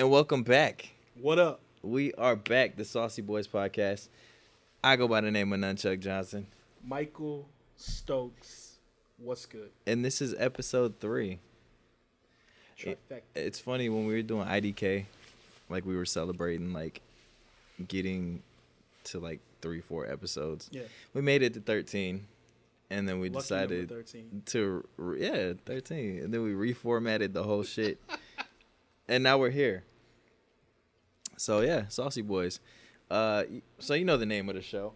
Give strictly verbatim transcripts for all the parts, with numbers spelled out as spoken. And welcome back. What up? We are back, the Saucy Boys Podcast. I go by the name of Nunchaku Johnson. Michael Stokes. What's good? And this is episode three. Trifecta. It, it's funny, when we were doing I D K, like we were celebrating, like getting to like three, four episodes. Yeah. We made it to thirteen. And then we Lucky decided to, yeah, thirteen. And then we reformatted the whole shit. And now we're here. So, yeah, Saucy Boys. Uh, so, you know the name of the show.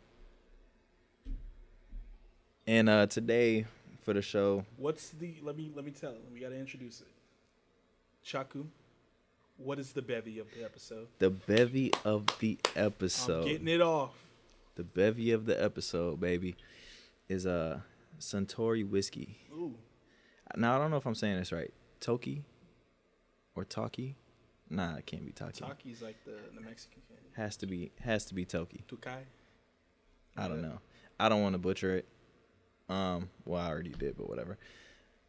And uh, today for the show. What's the, let me let me tell it. We got to introduce it. Chaku, what is the bevy of the episode? The bevy of the episode. I'm getting it off. The bevy of the episode, baby. Is a uh, Suntory Whiskey. Ooh. Now, I don't know if I'm saying this right. Toki or Toki? Nah, it can't be Toki. Toki's like the, the Mexican candy. Has to be has to be Toki. Tukai? I don't know. I don't want to butcher it. Um, well, I already did, but whatever.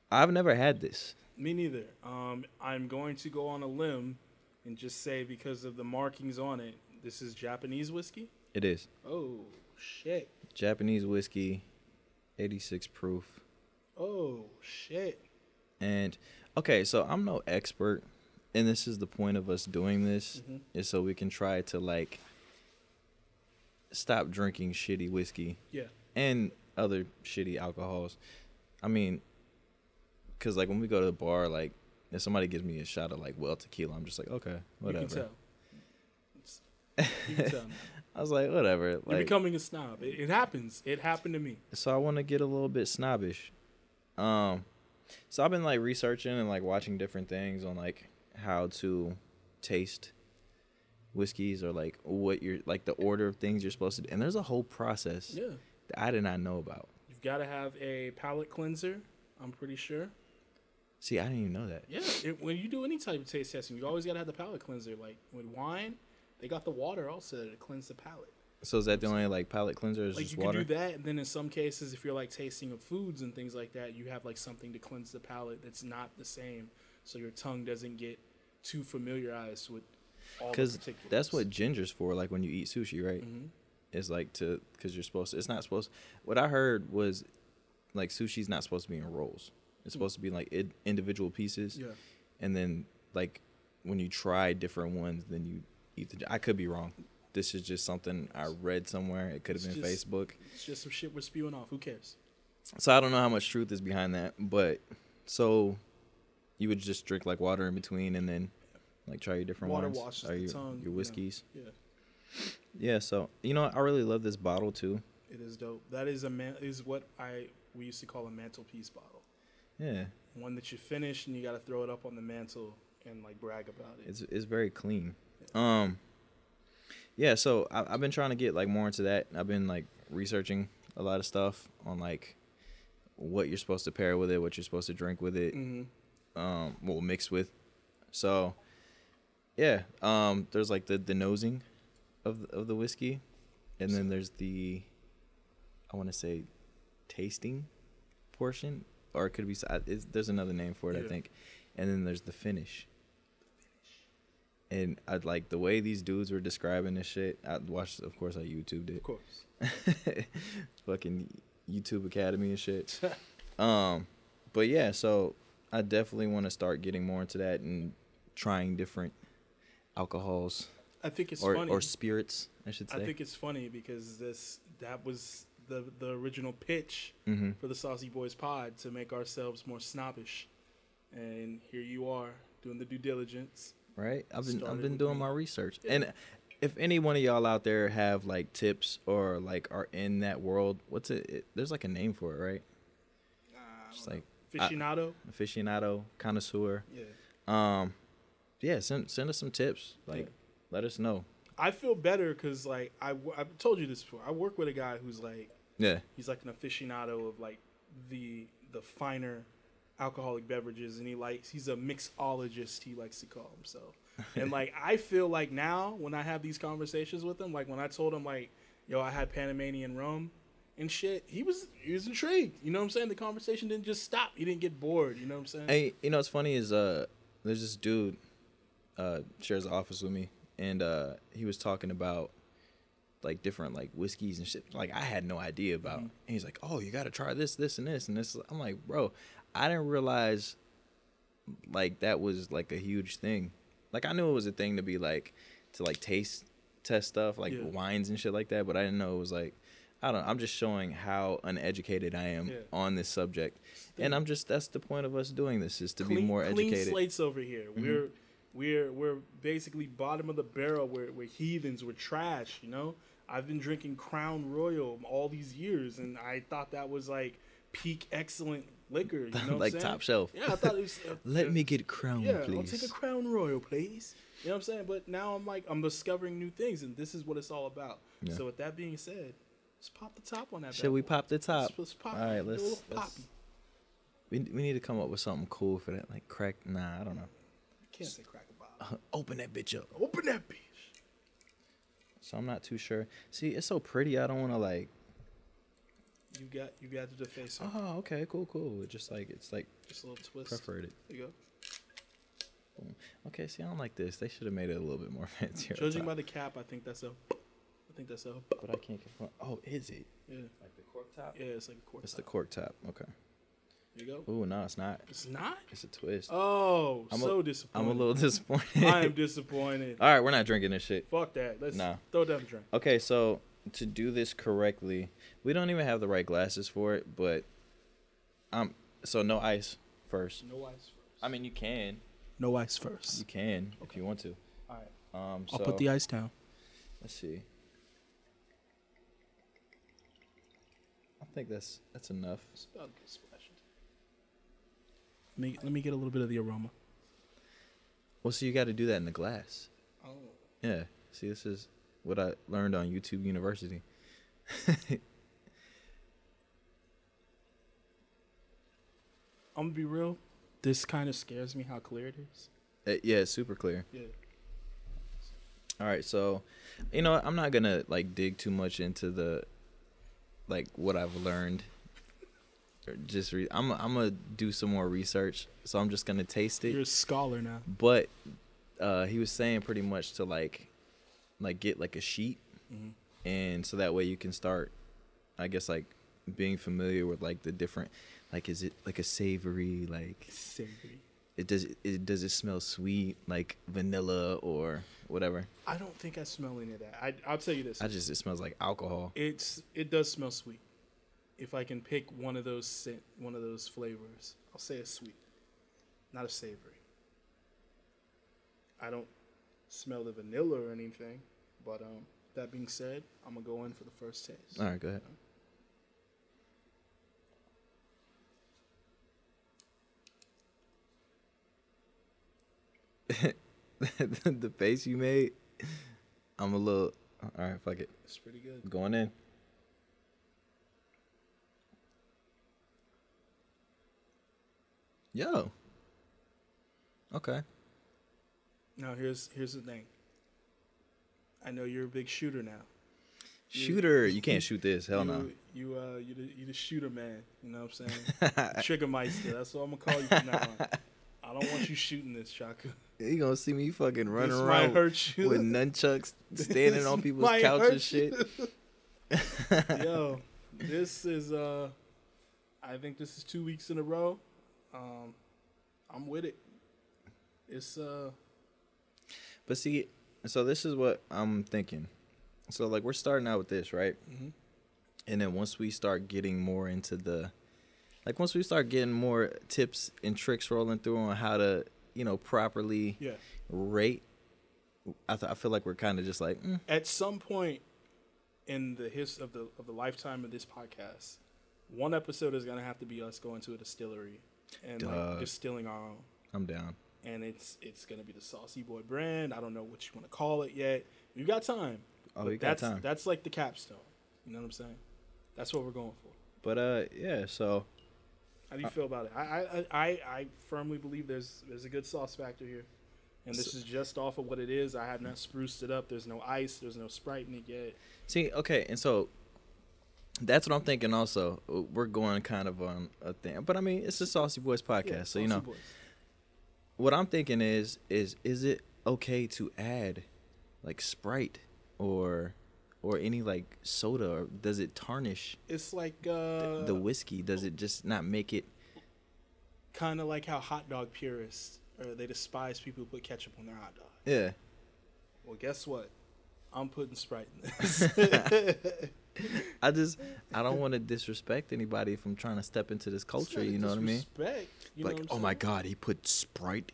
I've never had this. Me neither. Um, I'm going to go on a limb and just say, because of the markings on it, this is Japanese whiskey? It is. Oh, shit. Japanese whiskey. eighty-six proof. Oh, shit. And, okay, so I'm no expert, and this is the point of us doing this, mm-hmm. is so we can try to, like, stop drinking shitty whiskey. Yeah. And other shitty alcohols. I mean, because, like, when we go to the bar, like, if somebody gives me a shot of, like, well tequila, I'm just like, okay, whatever. You can tell. You can tell me. I was like, whatever. You're like, becoming a snob. It, it happens. It happened to me. So I want to get a little bit snobbish. Um, so I've been, like, researching and, like, watching different things on, like, how to taste whiskeys or, like, what you're, like, the order of things you're supposed to do. And there's a whole process yeah. that I did not know about. You've got to have a palate cleanser, I'm pretty sure. See, I didn't even know that. Yeah. It, when you do any type of taste testing, you always got to have the palate cleanser. Like, with wine... They got the water also to cleanse the palate. So is that the only, like, palate cleanser is like just water? Like, you can do that, and then in some cases, if you're, like, tasting of foods and things like that, you have, like, something to cleanse the palate that's not the same, so your tongue doesn't get too familiarized with all the particulars. Because that's what ginger's for, like, when you eat sushi, right? Mm-hmm. It's, like, to, because you're supposed to, it's not supposed, what I heard was, like, sushi's not supposed to be in rolls. It's mm-hmm. supposed to be, like, I- individual pieces. Yeah. And then, like, when you try different ones, then you... I could be wrong. This is just something I read somewhere. It could have been just, Facebook. It's just some shit we're spewing off. Who cares? So I don't know how much truth is behind that, but so you would just drink like water in between and then like try your different water ones. Water washes the your, tongue. Your whiskeys. You know, yeah. Yeah. So you know, I really love this bottle too. It is dope. That is a man. Is what I we used to call a mantelpiece bottle. Yeah. One that you finish and you got to throw it up on the mantle and like brag about it. It's it's very clean. Um, yeah, so I, I've been trying to get, like, more into that. I've been, like, researching a lot of stuff on, like, what you're supposed to pair with it, what you're supposed to drink with it, mm-hmm. um, well, mix with. So, yeah, um, there's, like, the, the nosing of, of the whiskey, and then there's the, I want to say, tasting portion, or it could be, it's, there's another name for it, yeah. I think, and then there's the finish. And I'd like the way these dudes were describing this shit. I watched, of course, I YouTubed it. Of course. Fucking YouTube Academy and shit. um, but yeah, so I definitely want to start getting more into that and trying different alcohols. I think it's or, funny. Or spirits, I should say. I think it's funny because this that was the, the original pitch mm-hmm. for the Saucy Boys pod, to make ourselves more snobbish. And here you are doing the due diligence. Right, I've been I've been doing my research, yeah. And if any one of y'all out there have like tips or like are in that world, what's it? it there's like a name for it, right? Uh, Just like aficionado, I, aficionado, connoisseur. Yeah. Um, yeah. Send send us some tips. Like, yeah. Let us know. I feel better because like I I've told you this before. I work with a guy who's like yeah, he's like an aficionado of like the the finer. alcoholic beverages, and he likes he's a mixologist, he likes to call himself. And like I feel like now when I have these conversations with him, like when I told him like, yo, I had Panamanian rum and shit, he was he was intrigued. You know what I'm saying? The conversation didn't just stop. He didn't get bored, you know what I'm saying? Hey, you know what's funny is uh there's this dude uh, shares the office with me, and uh, he was talking about like different like whiskeys and shit. Like I had no idea about. Mm-hmm. And he's like, "Oh, you got to try this, this, and this, and this." I'm like, "Bro, I didn't realize like that was like a huge thing. Like I knew it was a thing to be like to like taste test stuff like yeah. wines and shit like that, but I didn't know it was like." I don't know, I'm just showing how uneducated I am yeah. on this subject. And I'm just, that's the point of us doing this, is to clean, be more educated. Clean slates over here. Mm-hmm. We're we're we're basically bottom of the barrel. We're, we're heathens. We're trash, you know? I've been drinking Crown Royal all these years, and I thought that was like peak excellent liquor. You know what like I'm top shelf. Yeah, I thought it was... Uh, Let uh, me get Crown, yeah, please. Yeah, I'll take a Crown Royal, please. You know what I'm saying? But now I'm like, I'm discovering new things, and this is what it's all about. Yeah. So with that being said... Let's pop the top on that. Should we pop the top? Let's, let's pop. All right, let's. let's poppy. We we need to come up with something cool for that, like crack. Nah, I don't know. I can't say crack a bottle. Uh, open that bitch up. Open that bitch. So I'm not too sure. See, it's so pretty. I don't want to like. You got you got to the face. Oh, okay, cool, cool. It just like it's like just a little twist. Perforated. There you go. Boom. Okay, see, I don't like this. They should have made it a little bit more fancier. Judging by the cap, I think that's a. I think that's so. But I can't confirm. Oh, is it? Yeah. Like the cork top? Yeah, it's like a cork it's top. It's the cork top. Okay. There you go. Ooh, no, it's not. It's not? It's a twist. Oh, I'm so a, disappointed. I'm a little disappointed. I am disappointed. All right, we're not drinking this shit. Fuck that. Let's nah. throw down the drink. Okay, so to do this correctly, we don't even have the right glasses for it, but um, so no ice first. No ice first. I mean, you can. No ice first. You can okay. if you want to. All right. Um, so, I'll put the ice down. Let's see. I think that's that's enough. It's about to get splashed. Let me, let me get a little bit of the aroma. Well, so you got to do that in the glass. Oh. Yeah. See, this is what I learned on YouTube University. I'm gonna be real. This kind of scares me how clear it is. Uh, yeah, it's super clear. Yeah. All right, so you know I'm not gonna like dig too much into the. Like what I've learned, or just re- I'm I'm gonna do some more research, so I'm just gonna taste it. You're a scholar now. But uh, he was saying pretty much to like, like get like a sheet, mm-hmm. and so that way you can start, I guess like being familiar with like the different, like is it like a savory like savory? It does it does it smell sweet like vanilla or. Whatever. I don't think I smell any of that. I, I'll tell you this. I just, it smells like alcohol. It's, it does smell sweet. If I can pick one of those scent, one of those flavors, I'll say it's sweet, not a savory. I don't smell the vanilla or anything, but um, that being said, I'm gonna go in for the first taste. All right, go ahead. Uh, the face you made, I'm a little. All right, fuck it. It's pretty good. Going in. Yo. Okay. Now here's here's the thing. I know you're a big shooter now. You, shooter, you can't shoot this. Hell you, no. You uh, you the, you the shooter man. You know what I'm saying? Triggermeister. That's what I'm gonna call you from now on. I don't want you shooting this, Chaka. You gonna see me fucking running this around with nunchucks standing on people's couches and shit. Yo, this is, uh, I think this is two weeks in a row. Um, I'm with it. It's, uh. But see, so this is what I'm thinking. So, like, we're starting out with this, right? Mm-hmm. And then once we start getting more into the, like, once we start getting more tips and tricks rolling through on how to, you know, properly yeah. rate, I th- I feel like we're kind of just like mm. at some point in the history of the of the lifetime of this podcast, one episode is gonna have to be us going to a distillery and like, distilling our own. I'm down. And it's it's gonna be the Saucy Boy brand. I don't know what you want to call it yet. You got time. Oh, you got time. That's like the capstone. You know what I'm saying? That's what we're going for. But uh, yeah. So. How do you feel about it? I I, I I firmly believe there's there's a good sauce factor here, and this is just off of what it is. I have not spruced it up. There's no ice. There's no Sprite in it yet. See, okay, and so that's what I'm thinking. Also, we're going kind of on a thing, but I mean, it's a Saucy Boys podcast, yeah, so you know. Boys. What I'm thinking is is is it okay to add like Sprite or or any like soda? Or does it tarnish? It's like uh, the, the whiskey. Does it just not make it? Kind of like how hot dog purists or they despise people who put ketchup on their hot dog. Yeah. Well, guess what? I'm putting Sprite in this. I just, I don't want to disrespect anybody if I'm trying to step into this culture, you know what I mean? You like, know what oh my God, he put Sprite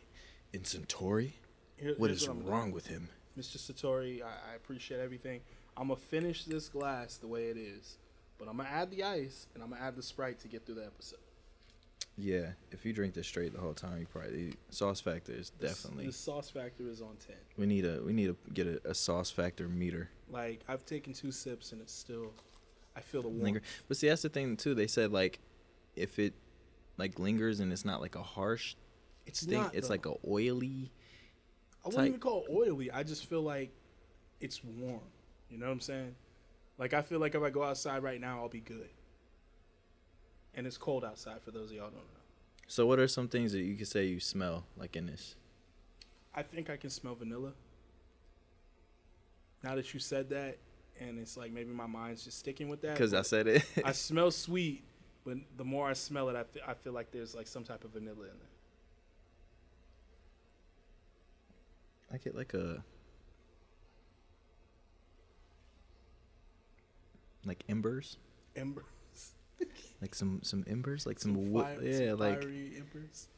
in Suntory? Here, what is what wrong doing. with him? Mister Suntory, I, I appreciate everything. I'm going to finish this glass the way it is, but I'm going to add the ice and I'm going to add the Sprite to get through the episode. Yeah, if you drink this straight the whole time, you probably sauce factor is definitely. The sauce factor is on ten. We need a we need to get a, a sauce factor meter. Like I've taken two sips and it's still, I feel the warmth. But see, that's the thing too. They said like, if it, like lingers and it's not like a harsh, it's thing. Not, it's though. like a oily. I wouldn't type. even call it oily. I just feel like, it's warm. You know what I'm saying? Like I feel like if I go outside right now, I'll be good. And it's cold outside, for those of y'all who don't know. So what are some things that you could say you smell, like in this? I think I can smell vanilla. Now that you said that, and it's like maybe my mind's just sticking with that. Because I said it. I smell sweet, but the more I smell it, I, th- I feel like there's like some type of vanilla in there. I get like a... Like embers? Embers. Like some, some embers, like some, some fire, wood, yeah, some like embers.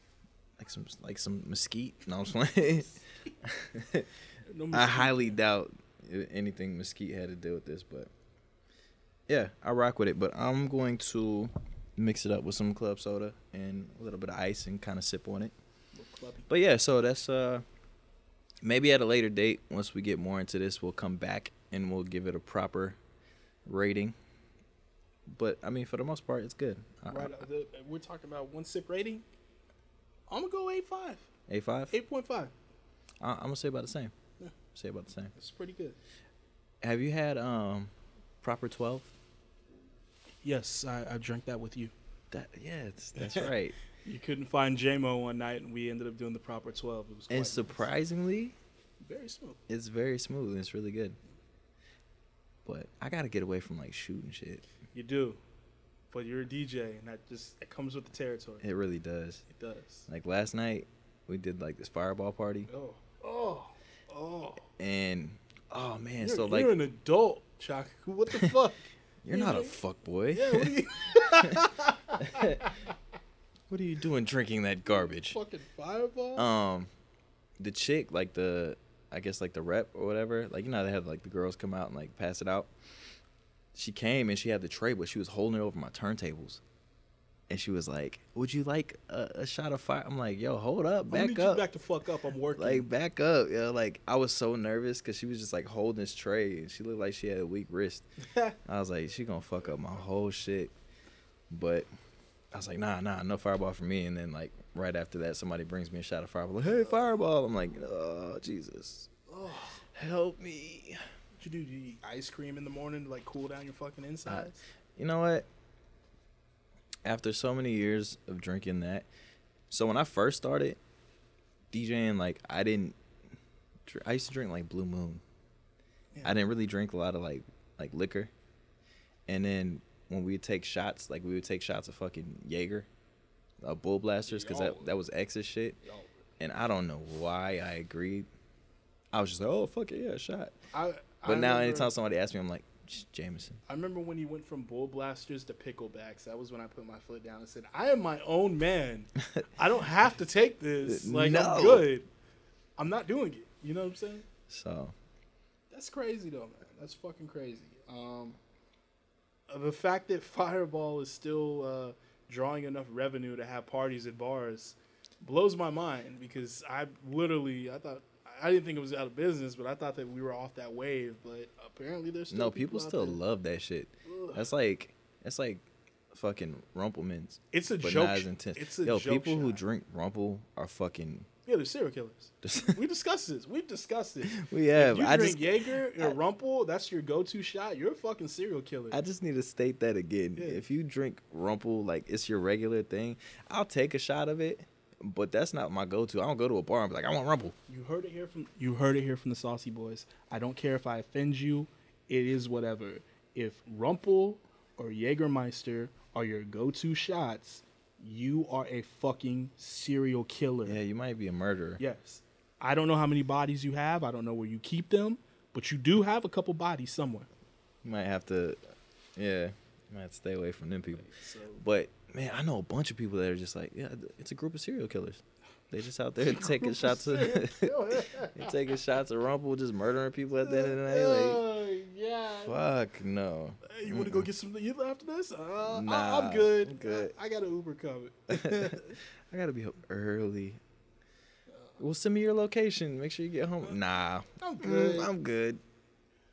Like some like some mesquite. No, I'm playing. no I highly doubt anything mesquite had to do with this, but yeah, I rock with it. But I'm going to mix it up with some club soda and a little bit of ice and kind of sip on it. But yeah, so that's uh maybe at a later date. Once we get more into this, we'll come back and we'll give it a proper rating. But, I mean, for the most part, it's good. Right, I, I, the, we're talking about one sip rating. I'm going to go eight point five. eight point five? eight point five. I'm going to say about the same. Yeah. Say about the same. It's pretty good. Have you had um, Proper twelve? Yes, I, I drank that with you. That Yeah, that's right. You couldn't find J-Mo one night, and we ended up doing the Proper twelve. It was quite and surprisingly, nice. very smooth. It's very smooth, and it's really good. But I got to get away from, like, shooting shit. You do, but you're a D J, and that just it comes with the territory. It really does. It does. Like last night, we did like this Fireball party. Oh, oh, oh. And oh man, you're, so like you're an adult, Chuck. What the fuck? You're, you're not like, a fuck boy. Yeah. What are you? What are you doing drinking that garbage? Fucking Fireball. Um, the chick, like the, I guess like the rep or whatever. Like you know they have like the girls come out and like pass it out. She came and she had the tray, but she was holding it over my turntables. And she was like, would you like a, a shot of fire? I'm like, yo, hold up, back I need up. You back the fuck up, I'm working. Like, back up. Yo. Like, I was so nervous because she was just like holding this tray and she looked like she had a weak wrist. I was like, she gonna fuck up my whole shit. But I was like, nah, nah, no Fireball for me. And then like right after that, somebody brings me a shot of Fireball. Like, hey, Fireball. I'm like, oh, Jesus. Oh, help me. You do? Do you eat ice cream in the morning to like cool down your fucking insides? I, you know what? After so many years of drinking that, so when I first started DJing, like I didn't, I used to drink like Blue Moon. Yeah. I didn't really drink a lot of like like liquor, and then when we would take shots, like we would take shots of fucking Jaeger, uh, Bull Blasters, because that that was X's shit, and I don't know why I agreed. I was just like, oh fuck it, yeah, shot. I But I now, remember, anytime somebody asks me, I'm like, Jameson. I remember when you went from Bull Blasters to Picklebacks. That was when I put my foot down and said, I am my own man. I don't have to take this. Like, no. I'm good. I'm not doing it. You know what I'm saying? So. That's crazy, though, man. That's fucking crazy. Um, the fact that Fireball is still uh, drawing enough revenue to have parties at bars blows my mind because I literally, I thought, I didn't think it was out of business, but I thought that we were off that wave. But apparently, there's still no people, people still there. Love that shit. Ugh. That's like that's like fucking Rumplemans. It's a but joke. Not as intense. It's a Yo, joke people shot. Who drink Rumple are fucking yeah, they're serial killers. we discussed this. We've discussed it. We have. If you I drink just, Jaeger or Rumple, that's your go-to shot. You're a fucking serial killer. I just need to state that again. Yeah. If you drink Rumple, like it's your regular thing, I'll take a shot of it. but that's not my go-to. I don't go to a bar and be like, I want Rumple. You heard it here from you heard it here from the Saucy Boys. I don't care if I offend you. It is whatever. If Rumple or Jägermeister are your go-to shots, you are a fucking serial killer. Yeah, you might be a murderer. Yes. I don't know how many bodies you have. I don't know where you keep them, but you do have a couple bodies somewhere. You might have to, yeah, you might have to stay away from them people. So, but, man, I know a bunch of people that are just like, yeah, it's a group of serial killers. They just out there taking shots of taking shots of Rumple, just murdering people at the end of the night. Like, yeah. Fuck no. Hey, you want to go get something after this? Uh, nah, I, I'm good. I'm good. I, I got an Uber coming. I got to be up early. Well, send me your location. Make sure you get home. Nah. I'm good. I'm good.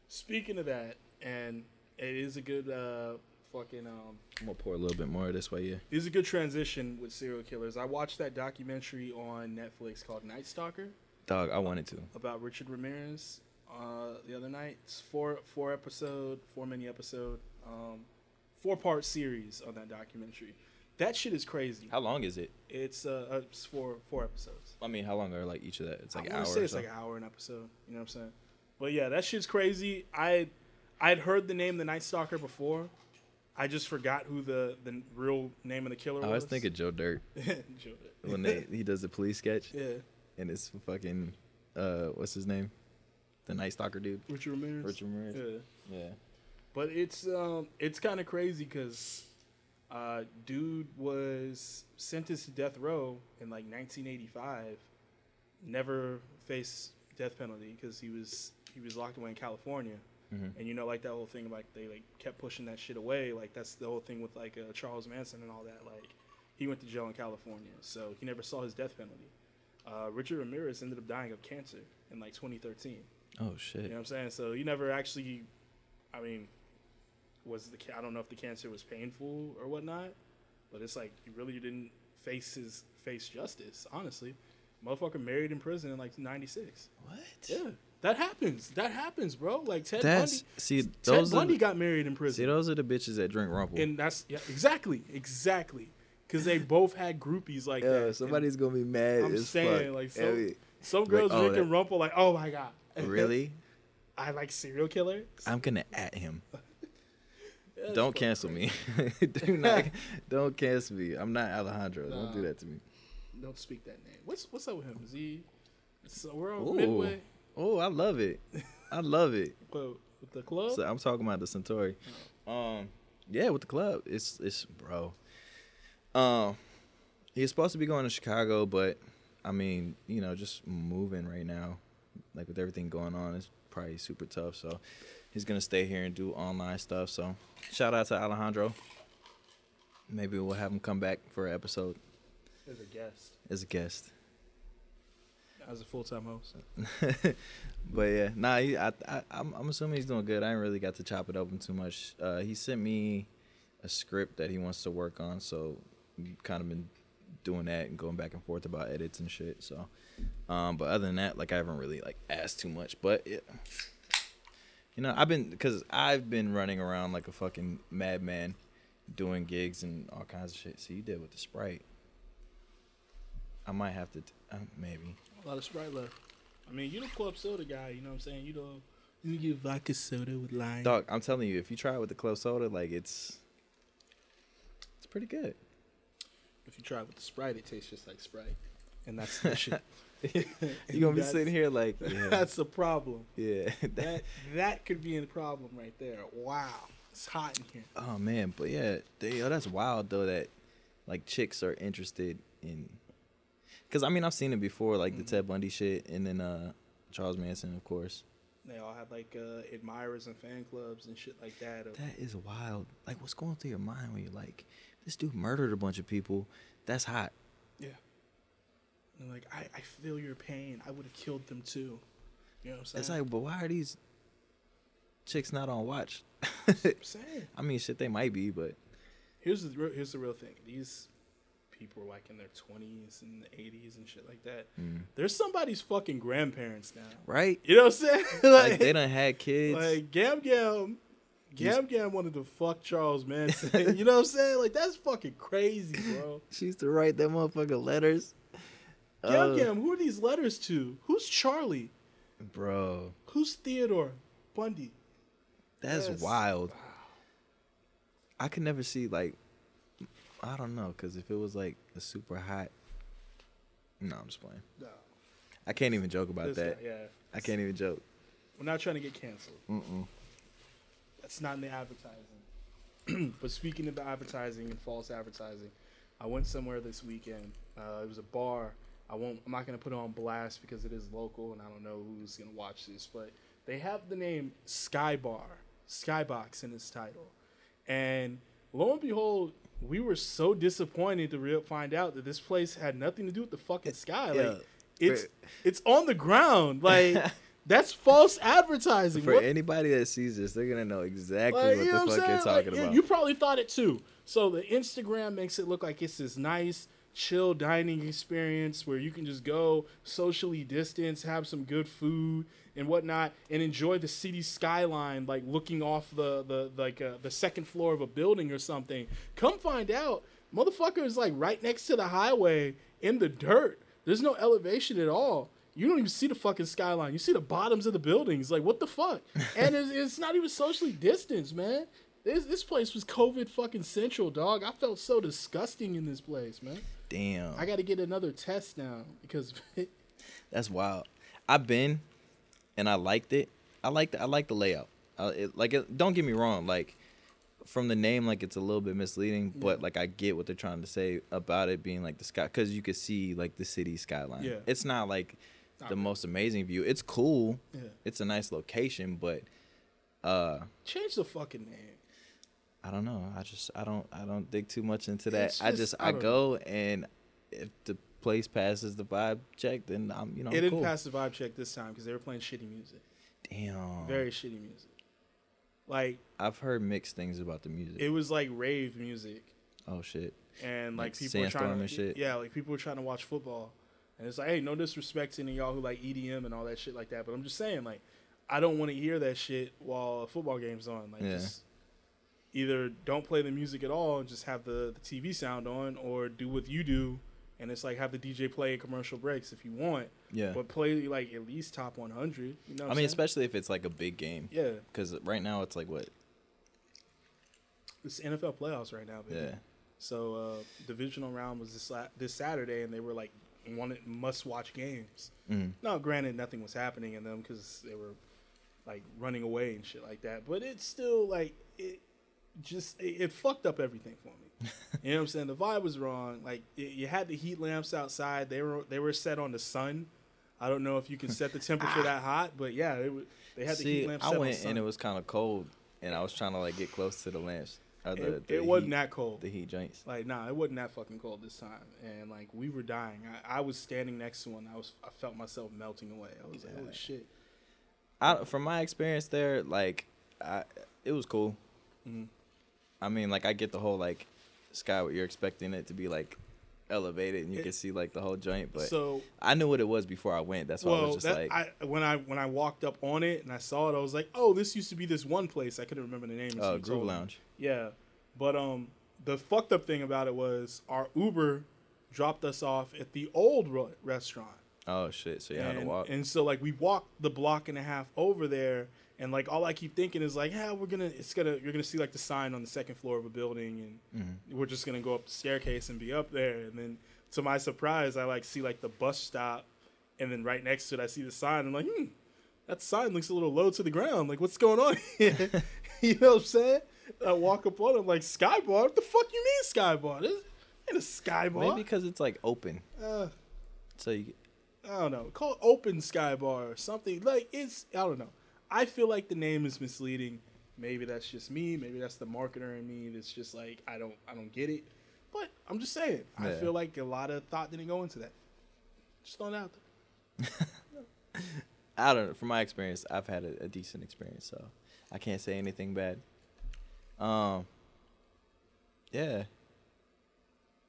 Speaking of that, and it is a good uh, fucking... Um, I'm going to pour a little bit more this way, yeah. It is a good transition with serial killers. I watched that documentary on Netflix called Night Stalker. Dog, I wanted to. About Richard Ramirez uh, the other night. It's four, four episode, four mini episode, um, four-part series on that documentary. That shit is crazy. How long is it? It's uh, it's four four episodes. I mean, how long are like each of that? It's like an hour. I would say it's like an hour an episode. You know what I'm saying? But yeah, that shit's crazy. I I had heard the name The Night Stalker before. I just forgot who the, the real name of the killer was. I was thinking Joe Dirt. Joe Dirt. When they, he does the police sketch. Yeah. And it's fucking uh, what's his name? The Night Stalker dude. Richard Ramirez. Richard Ramirez. Yeah. Yeah. But it's um it's kind of crazy because. Uh, dude was sentenced to death row in like nineteen eighty-five. Never faced death penalty because he was he was locked away in California. Mm-hmm. And you know, like that whole thing, like they like kept pushing that shit away. Like that's the whole thing with like uh, Charles Manson and all that. Like he went to jail in California, so he never saw his death penalty. Uh, Richard Ramirez ended up dying of cancer in like twenty thirteen. Oh shit! You know what I'm saying? So he never actually, I mean. Was the I don't know if the cancer was painful or whatnot, but it's like he really didn't face his face justice. Honestly, motherfucker married in prison in like ninety-six. What? Yeah, that happens. That happens, bro. Like Ted that's, Bundy. See, those Ted Bundy the, got married in prison. See, those are the bitches that drink Rumple. And that's yeah, exactly, exactly, because they both had groupies like yeah, that. Somebody's and gonna be mad. I'm as saying fuck. Like some, Every, some girls like, oh, drinking that. Rumple like oh my god. Really? I like serial killers. I'm gonna at him. That's don't cancel crazy. Me. do not, don't cancel me. I'm not Alejandro. Nah, don't do that to me. Don't speak that name. What's what's up with him? Is he? So we're on Ooh. Midway. Oh, I love it. I love it. Well, with the club. So I'm talking about the Suntory. Oh. Um, yeah, with the club. It's it's bro. Um, he's supposed to be going to Chicago, but I mean, you know, just moving right now, like with everything going on, it's probably super tough. So. He's going to stay here and do online stuff. So shout out to Alejandro. Maybe we'll have him come back for an episode. As a guest. As a guest. As a full-time host. But, yeah. Nah, he, I, I, I'm, I'm assuming he's doing good. I ain't really got to chop it up too much. Uh, he sent me a script that he wants to work on. So we've kind of been doing that and going back and forth about edits and shit. So, um, but other than that, like I haven't really like asked too much. But, yeah. You know, I've been, because I've been running around like a fucking madman doing gigs and all kinds of shit. See, you did with the Sprite. I might have to, t- uh, maybe. A lot of Sprite left. I mean, you the club soda guy, you know what I'm saying? You don't, you get vodka soda with lime. Dog, I'm telling you, if you try it with the club soda, like it's, it's pretty good. If you try it with the Sprite, it tastes just like Sprite. And that's the shit. You're going to be sitting here like, yeah. That's the problem. Yeah. that that could be a problem right there. Wow. It's hot in here. Oh, man. But, yeah, they, oh, that's wild, though, that, like, chicks are interested in. Because, I mean, I've seen it before, like, mm-hmm. the Ted Bundy shit and then uh, Charles Manson, of course. They all had, like, uh, admirers and fan clubs and shit like that. Of- that is wild. Like, what's going through your mind when you're like, this dude murdered a bunch of people. That's hot. Yeah. And like, I, I feel your pain. I would have killed them too. You know what I'm saying? It's like, but why are these chicks not on watch? That's what I'm saying. I mean, shit, they might be, but. Here's the, here's the real thing. These people are like in their twenties and the eighties and shit like that. Mm. They're somebody's fucking grandparents now. Right? You know what I'm saying? like, like, they done had kids. Like, Gam Gam. Gam Gam wanted to fuck Charles Manson. You know what I'm saying? Like, that's fucking crazy, bro. She used to write that motherfucking letters. Gam Gam, uh, who are these letters to? Who's Charlie? Bro. Who's Theodore Bundy? That's yes. wild. Wow. I could never see, like, I don't know, because if it was, like, a super hot. No, I'm just playing. No. I can't even joke about it's that. Not, yeah. I can't even joke. We're not trying to get canceled. Mm-mm. That's not in the advertising. But speaking about advertising and false advertising, I went somewhere this weekend. Uh, it was a bar. I won't, I'm not going to put it on blast because it is local, and I don't know who's going to watch this, but they have the name Skybar, Skybox in its title. And lo and behold, we were so disappointed to re- find out that this place had nothing to do with the fucking sky. Yeah. Like, it's for, it's on the ground. Like, that's false advertising. For what? Anybody that sees this, they're going to know exactly like, what you know the what fuck you're talking like, about. You probably thought it too. So the Instagram makes it look like it's this nice, chill dining experience where you can just go socially distance, have some good food and whatnot, and enjoy the city skyline, like looking off the the like uh, the second floor of a building or something. Come find out, motherfucker is like right next to the highway in the dirt. There's no elevation at all. You don't even see the fucking skyline. You see the bottoms of the buildings. Like, what the fuck? And it's, it's not even socially distanced, man. This this place was COVID fucking central, dog. I felt so disgusting in this place, man. Damn. I got to get another test now because that's wild. I've been and I liked it. I liked I like the layout. I, it, like, it, don't get me wrong. Like, from the name, like, it's a little bit misleading, yeah. but like I get what they're trying to say about it being like the sky, because you could see like the city skyline. Yeah. It's not like not the really. most amazing view. It's cool. Yeah. It's a nice location, but uh, change the fucking name. I don't know. I just I don't I don't dig too much into that. Just, I just I, I go know. and if the place passes the vibe check, then I'm you know it I'm didn't cool. pass the vibe check this time because they were playing shitty music. Damn. Very shitty music. Like, I've heard mixed things about the music. It was like rave music. Oh shit. And like, like people were trying to and shit. Yeah, like people were trying to watch football, and it's like, hey, no disrespect to any of y'all who like E D M and all that shit like that, but I'm just saying, like, I don't want to hear that shit while a football game's on. Like, yeah. just. Either don't play the music at all and just have the, the T V sound on, or do what you do, and it's like have the D J play at commercial breaks if you want. Yeah. But play like at least top one hundred. You know what I mean, saying? Especially if it's like a big game. Yeah. Because right now it's like what? It's N F L playoffs right now, baby. Yeah. So uh, divisional round was this la- this Saturday, and they were like wanted must watch games. Mm-hmm. Now, granted, nothing was happening in them because they were like running away and shit like that. But it's still like it. Just it, it fucked up everything for me. You know what I'm saying? The vibe was wrong. Like it, you had the heat lamps outside. They were they were set on the sun. I don't know if you can set the temperature ah. that hot, but yeah, they were, they had See, the heat lamps. I set went on the sun. And it was kind of cold, and I was trying to like get close to the lamps. Or the, it the it heat, wasn't that cold. The heat joints. Like nah, it wasn't that fucking cold this time. And like we were dying. I, I was standing next to one. I was I felt myself melting away. I was yeah. like, holy shit. I from my experience there, like I it was cool. Mm-hmm. I mean, like, I get the whole, like, sky, what you're expecting it to be, like, elevated, and you it, can see, like, the whole joint, but so, I knew what it was before I went. That's why well, I was just that, like... I, when I when I walked up on it and I saw it, I was like, oh, this used to be this one place. I couldn't remember the name. Oh, uh, Groove Lounge. Me. Yeah. But um, the fucked up thing about it was our Uber dropped us off at the old restaurant. Oh, shit. So you and, had to walk. And so, like, we walked the block and a half over there. And, like, all I keep thinking is, like, yeah, we're going to, it's going to, you're going to see, like, the sign on the second floor of a building, and mm-hmm. we're just going to go up the staircase and be up there. And then, to my surprise, I, like, see, like, the bus stop, and then right next to it, I see the sign. I'm like, hmm, that sign looks a little low to the ground. Like, what's going on here? You know what I'm saying? And I walk up on it, I'm like, Skybar? What the fuck you mean Skybar? This ain't a Skybar. Maybe because it's, like, open. Uh, so you, I don't know. Call it Open Skybar or something. Like, it's, I don't know. I feel like the name is misleading. Maybe that's just me. Maybe that's the marketer in me that's just like, I don't I don't get it. But I'm just saying. Yeah. I feel like a lot of thought didn't go into that. Just throwing it out there. Yeah. I don't know. From my experience, I've had a, a decent experience, so I can't say anything bad. Um, Yeah.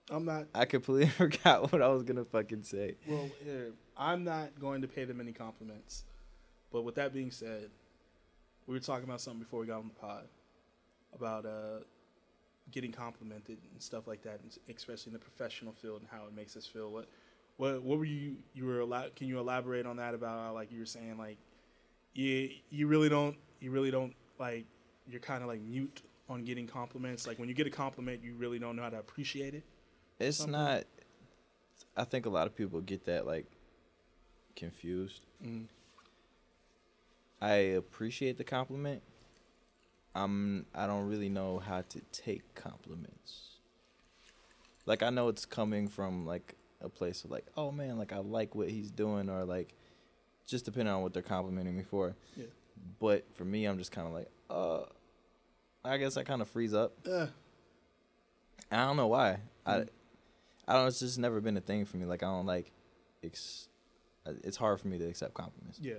I'm not. I completely forgot what I was going to fucking say. Well, here, I'm not going to pay them any compliments. But with that being said, we were talking about something before we got on the pod about uh, getting complimented and stuff like that, and especially in the professional field and how it makes us feel. What What what were you you were allowed? Can you elaborate on that about uh, like you were saying like you you really don't you really don't like you're kind of like mute on getting compliments. Like when you get a compliment, you really don't know how to appreciate it. It's something? Not. I think a lot of people get that like confused. Mm. I appreciate the compliment. I'm I don't really know how to take compliments. Like I know it's coming from like a place of like, oh man, like I like what he's doing, or like just depending on what they're complimenting me for. Yeah. But for me, I'm just kind of like, uh, I guess I kind of freeze up. Uh. I don't know why. Mm. I, I don't. It's just never been a thing for me. Like I don't like. Ex- it's hard for me to accept compliments. Yeah.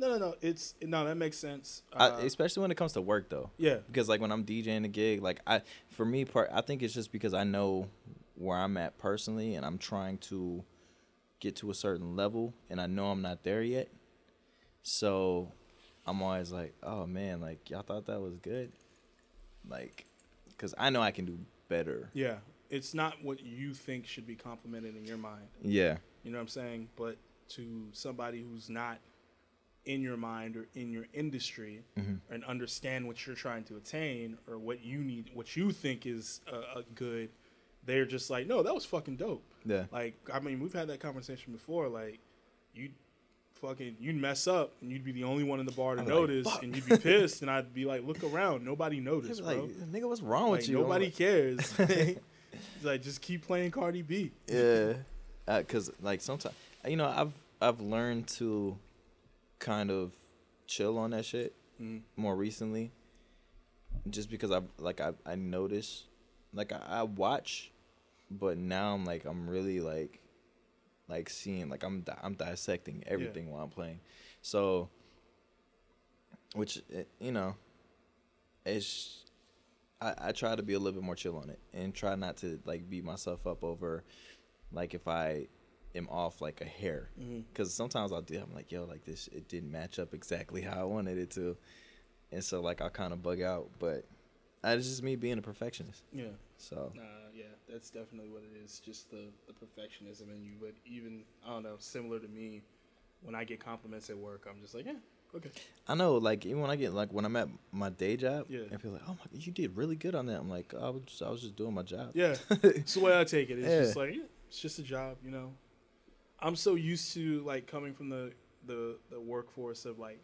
No, no, no. It's no. That makes sense. Uh, I, especially when it comes to work, though. Yeah. Because like when I'm DJing a gig, like I, for me, part I think it's just because I know where I'm at personally, and I'm trying to get to a certain level, and I know I'm not there yet. So I'm always like, oh man, like y'all thought that was good, like, because I know I can do better. Yeah. It's not what you think should be complimented in your mind. Yeah. You know what I'm saying? But to somebody who's not in your mind or in your industry, mm-hmm. and understand what you're trying to attain or what you need, what you think is a, a good, they're just like, no, that was fucking dope. Yeah. Like, I mean, we've had that conversation before. Like, you fucking, you'd mess up and you'd be the only one in the bar to notice, like, and you'd be pissed, and I'd be like, look around. Nobody noticed, bro. Like, nigga, what's wrong like, with you? Nobody like... cares. It's like, just keep playing Cardi B. Yeah. Uh, cause like sometimes, you know, I've, I've learned to kind of chill on that shit mm. more recently, just because I like I I notice, like I, I watch, but now I'm like I'm really like, like seeing like I'm di- I'm dissecting everything yeah. while I'm playing, so, which it, you know, it's I I try to be a little bit more chill on it and try not to like beat myself up over, like if I. am off like a hair, because mm-hmm. sometimes I'll do I'm like, yo, like this it didn't match up exactly how I wanted it to, and so like I'll kind of bug out, but it's just me being a perfectionist. Yeah. So uh, yeah, that's definitely what it is, just the, the perfectionism in you. But even I don't know, similar to me, when I get compliments at work, I'm just like, yeah, okay. I know, like even when I get like when I'm at my day job, yeah. and people are like, oh my, you did really good on that. I'm like, oh, I was just, I was just doing my job. Yeah, it's the way I take it. It's yeah. just like yeah, it's just a job, you know. I'm so used to, like, coming from the, the, the workforce of, like,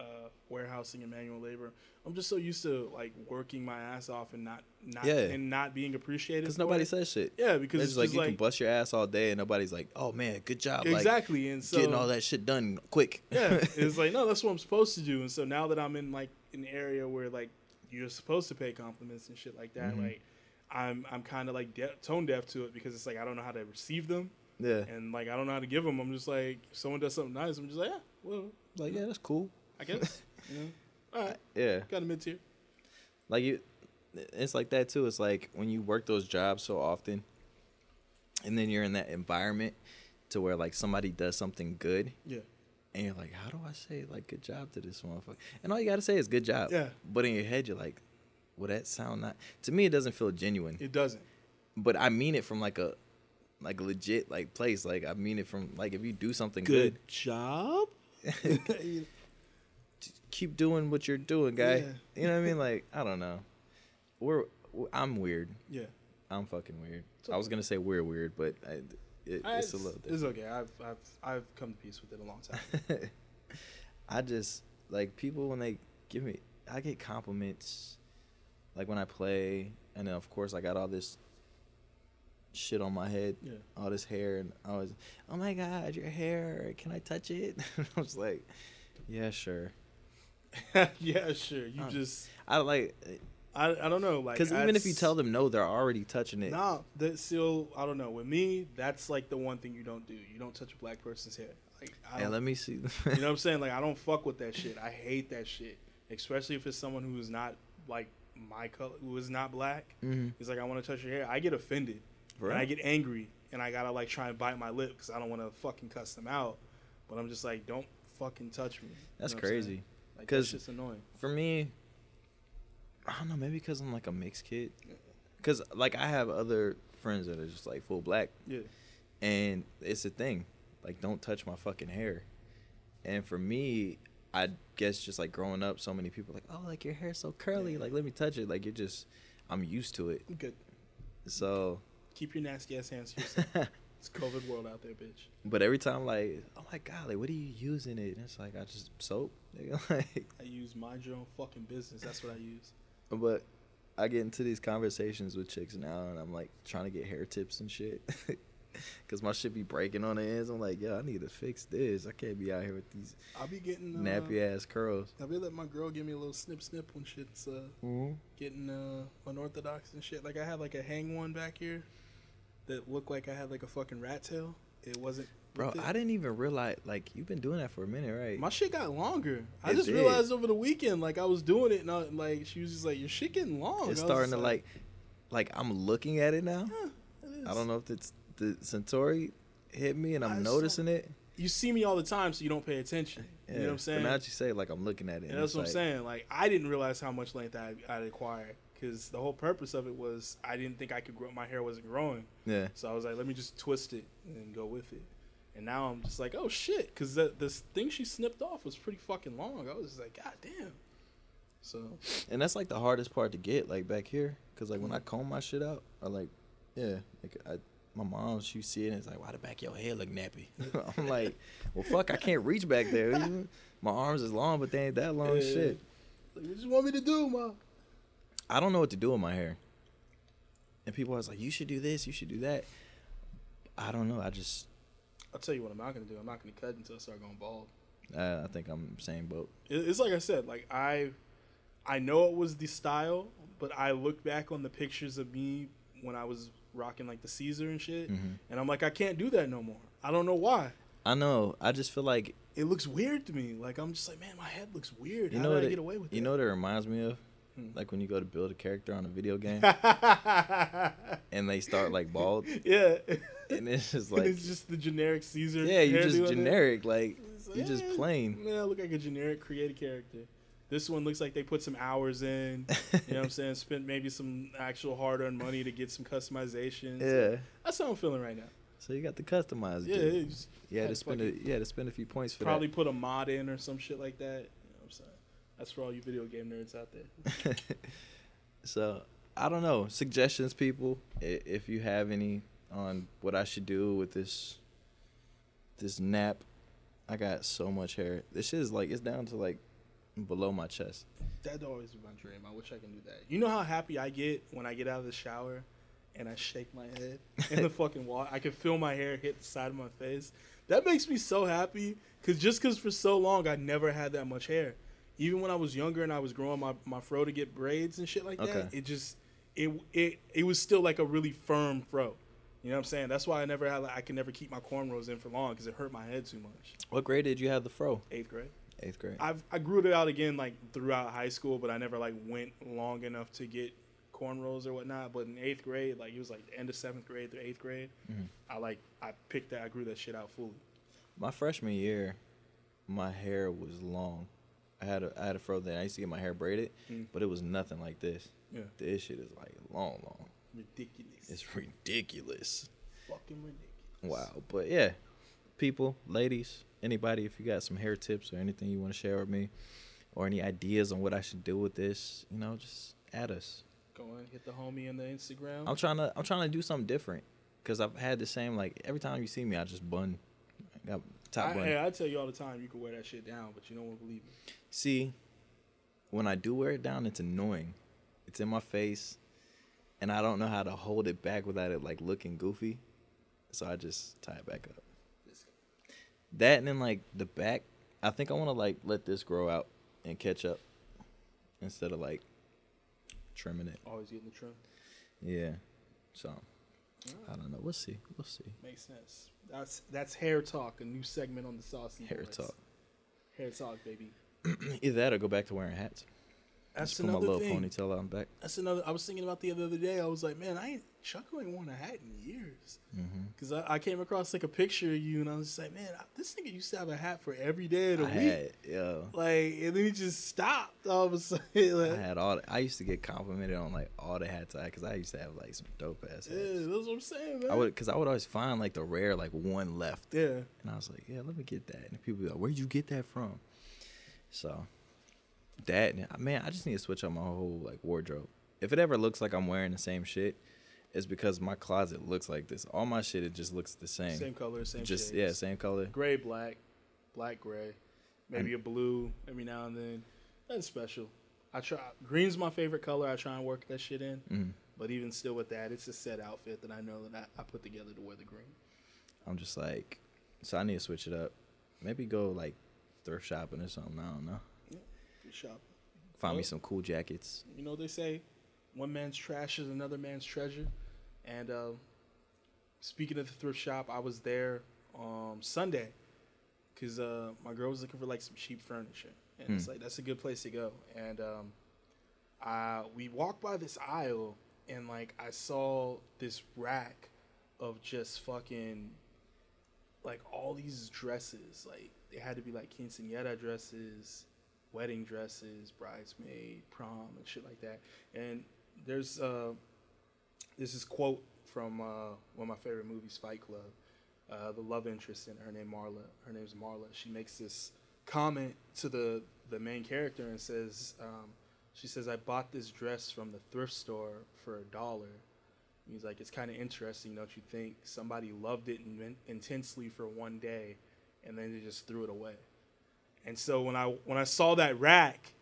uh, warehousing and manual labor. I'm just so used to, like, working my ass off and not not yeah. and not being appreciated. Because nobody it. says shit. Yeah, because it's, it's just like, just you like, can bust your ass all day and nobody's like, oh, man, good job. Exactly. Like, and so, getting all that shit done quick. Yeah, it's like, no, that's what I'm supposed to do. And so now that I'm in, like, an area where, like, you're supposed to pay compliments and shit like that, mm-hmm. like, I'm, I'm kind of, like, de- tone deaf to it, because it's like I don't know how to receive them. Yeah. And, like, I don't know how to give them. I'm just like, if someone does something nice, I'm just like, yeah, well. Like, yeah, that's cool. I guess. You know? All right. Yeah. Got a mid-tier. Like, you, it's like that, too. It's like when you work those jobs so often, and then you're in that environment to where, like, somebody does something good. Yeah. And you're like, how do I say, like, good job to this motherfucker? And all you got to say is good job. Yeah. But in your head, you're like, well, that sound not. To me, it doesn't feel genuine. It doesn't. But I mean it from, like, a. Like a legit like place. Like I mean it from like if you do something good. Good job. Keep doing what you're doing, guy. Yeah. You know what I mean? Like, I don't know. We're, we're I'm weird. Yeah. I'm fucking weird. Okay. I was gonna say we're weird, but I, it, I, it's a little different. It's okay. I've I've I've come to peace with it a long time. I just like people when they give me I get compliments like when I play, and then of course I got all this shit on my head, yeah. all this hair, and I was, oh my god, your hair, can I touch it? And I was like, yeah, sure. Yeah, sure. You um, just I like I I don't know, like, because even if you tell them no, they're already touching it. No, nah, that's still I don't know. With me, that's like the one thing you don't do. You don't touch a black person's hair. Like I yeah, let me see. You know what I'm saying? Like I don't fuck with that shit. I hate that shit. Especially if it's someone who is not like my color, who is not black. Mm-hmm. He's like, I want to touch your hair. I get offended. Right. And I get angry, and I gotta like try and bite my lip because I don't want to fucking cuss them out. But I'm just like, don't fucking touch me. That's you know crazy. Like, that's just annoying. For me, I don't know. Maybe because I'm like a mixed kid. Because like I have other friends that are just like full black. Yeah. And it's a thing. Like, don't touch my fucking hair. And for me, I guess just, like, growing up, so many people are like, oh, like, your hair's so curly. Yeah. Like, let me touch it. Like, you're just, I'm used to it. Good. So. Keep your nasty-ass hands to yourself. It's COVID world out there, bitch. But every time, like, oh, my God, like, what are you using it? And it's like, I just soap. Like, I use mind your own fucking business. That's what I use. But I get into these conversations with chicks now, and I'm, like, trying to get hair tips and shit. Because my shit be breaking on the ends. I'm like, yo, I need to fix this. I can't be out here with these I'll be getting, uh, nappy-ass curls. I'll be letting my girl give me a little snip-snip when shit's uh, mm-hmm. getting uh, unorthodox and shit. Like, I had, like, a hang one back here that looked like I had, like, a fucking rat tail. It wasn't... Bro, it. I didn't even realize, like, you've been doing that for a minute, right? My shit got longer. It I just did. realized over the weekend, like, I was doing it, and, I, like, she was just like, your shit getting long. It's starting to, like, like, like, I'm looking at it now. Yeah, it is. I don't know if it's... The Suntory hit me, and I'm I noticing saw, it. You see me all the time, so you don't pay attention. Yeah. You know what I'm saying? But now that you say it, like, I'm looking at it. And that's what like, I'm saying. Like, I didn't realize how much length I, I'd acquired, because the whole purpose of it was I didn't think I could grow. My hair wasn't growing. Yeah. So I was like, let me just twist it and go with it. And now I'm just like, oh, shit, because this thing she snipped off was pretty fucking long. I was just like, God damn. So. And that's, like, the hardest part to get, like, back here, because, like, when I comb my shit out, I, like, yeah, like, I... My mom, she see it and it's like, why the back of your head look nappy? I'm like, well, fuck, I can't reach back there. My arms is long, but they ain't that long. Yeah. Shit. Like, what you want me to do, ma? I don't know what to do with my hair. And people are like, you should do this, you should do that. I don't know. I just. I'll tell you what I'm not going to do. I'm not going to cut until I start going bald. Uh, I think I'm the same boat. It's like I said, like, I, I know it was the style, but I look back on the pictures of me when I was rocking like the Caesar and shit, mm-hmm. and I'm like, I can't do that no more. I don't know why. I know. I just feel like it looks weird to me. Like, I'm just like, man, my head looks weird. You How know did what I it, get away with it? You that? know what it reminds me of? Hmm. Like when you go to build a character on a video game, and they start like bald. Yeah. And it's just like it's just the generic Caesar. Yeah, you're just generic. Like, like you're just plain. Yeah, I look like a generic creative character. This one looks like they put some hours in, you know what I'm saying? Spent maybe some actual hard-earned money to get some customizations. Yeah. That's how I'm feeling right now. So you got to customize. Yeah, it was, you had to spend a, you had to spend a few points for probably that. Probably put a mod in or some shit like that. You know what I'm saying? That's for all you video game nerds out there. So, I don't know. Suggestions, people, if you have any on what I should do with this this nap. I got so much hair. This shit is like, it's down to like, below my chest. That'd always be my dream. I wish I can do that. You know how happy I get when I get out of the shower and I shake my head in the fucking water? I can feel my hair hit the side of my face. That makes me so happy, because just because for so long I never had that much hair. Even when I was younger and I was growing my, my fro to get braids and shit like okay. that, it just, it, it it was still like a really firm fro. You know what I'm saying? That's why I never had, like, I could never keep my cornrows in for long, because it hurt my head too much. What grade did you have the fro? Eighth grade. Eighth grade. I've, I grew it out again, like, throughout high school, but I never, like, went long enough to get cornrows or whatnot. But in eighth grade, like, it was, like, the end of seventh grade through eighth grade. Mm-hmm. I, like, I picked that. I grew that shit out fully. My freshman year, my hair was long. I had a, I had a fro then. I used to get my hair braided, mm-hmm. but it was nothing like this. Yeah. This shit is, like, long, long. Ridiculous. It's ridiculous. Fucking ridiculous. Wow. But, yeah, people, ladies, anybody, if you got some hair tips or anything you want to share with me, or any ideas on what I should do with this, you know, just add us. Go on, hit the homie on the Instagram. I'm trying to, I'm trying to do something different, because I've had the same, like, every time you see me, I just bun, I got top bun. I, I tell you all the time, you can wear that shit down, but you don't want to believe me. See, when I do wear it down, it's annoying. It's in my face, and I don't know how to hold it back without it like looking goofy, so I just tie it back up. That and then, like, the back, I think I want to, like, let this grow out and catch up instead of, like, trimming it. Always getting the trim. Yeah. So, right. I don't know. We'll see. We'll see. Makes sense. That's that's Hair Talk, a new segment on the Saucy Hair Boys. Hair Talk. Hair Talk, baby. Either that or go back to wearing hats. That's just put my little thing. Ponytail out in back. That's another. I was thinking about the other day. I was like, man, I ain't Chucko ain't worn a hat in years. Because mm-hmm. I, I came across like a picture of you, and I was just like, man, this nigga used to have a hat for every day of the I week. Had, yeah. Like, and then he just stopped all of a sudden. Like, I had all. The, I used to get complimented on like all the hats I had because I used to have like some dope ass hats. Yeah, that's what I'm saying, man. I would because I would always find like the rare like one left. Yeah. And I was like, yeah, let me get that. And people be like, where'd you get that from? So. That man, I just need to switch up my whole like wardrobe. If it ever looks like I'm wearing the same shit, it's because my closet looks like this. All my shit, it just looks the same. Same color, same just shades. Yeah, same color. Gray, black, black, gray. Maybe I'm, a blue every now and then. Nothing special. I try. Green's my favorite color. I try and work that shit in. Mm-hmm. But even still with that, it's a set outfit that I know that I, I put together to wear the green. I'm just like, so I need to switch it up. Maybe go like thrift shopping or something. I don't know. Shop. Find well, me some cool jackets. You know they say, one man's trash is another man's treasure. And uh, speaking of the thrift shop, I was there um, Sunday because uh, my girl was looking for like some cheap furniture, and hmm. it's like that's a good place to go. And um, I we walked by this aisle, and like I saw this rack of just fucking like all these dresses. Like they had to be like quinceañera dresses, wedding dresses, bridesmaid, prom, and shit like that. And there's uh, this is quote from uh, one of my favorite movies, Fight Club. Uh, the love interest in her name Marla. Her name's Marla. She makes this comment to the, the main character and says, um, she says, I bought this dress from the thrift store for a dollar. And he's like, it's kind of interesting, don't you think? Somebody loved it in- intensely for one day, and then they just threw it away. And so when I when I saw that rack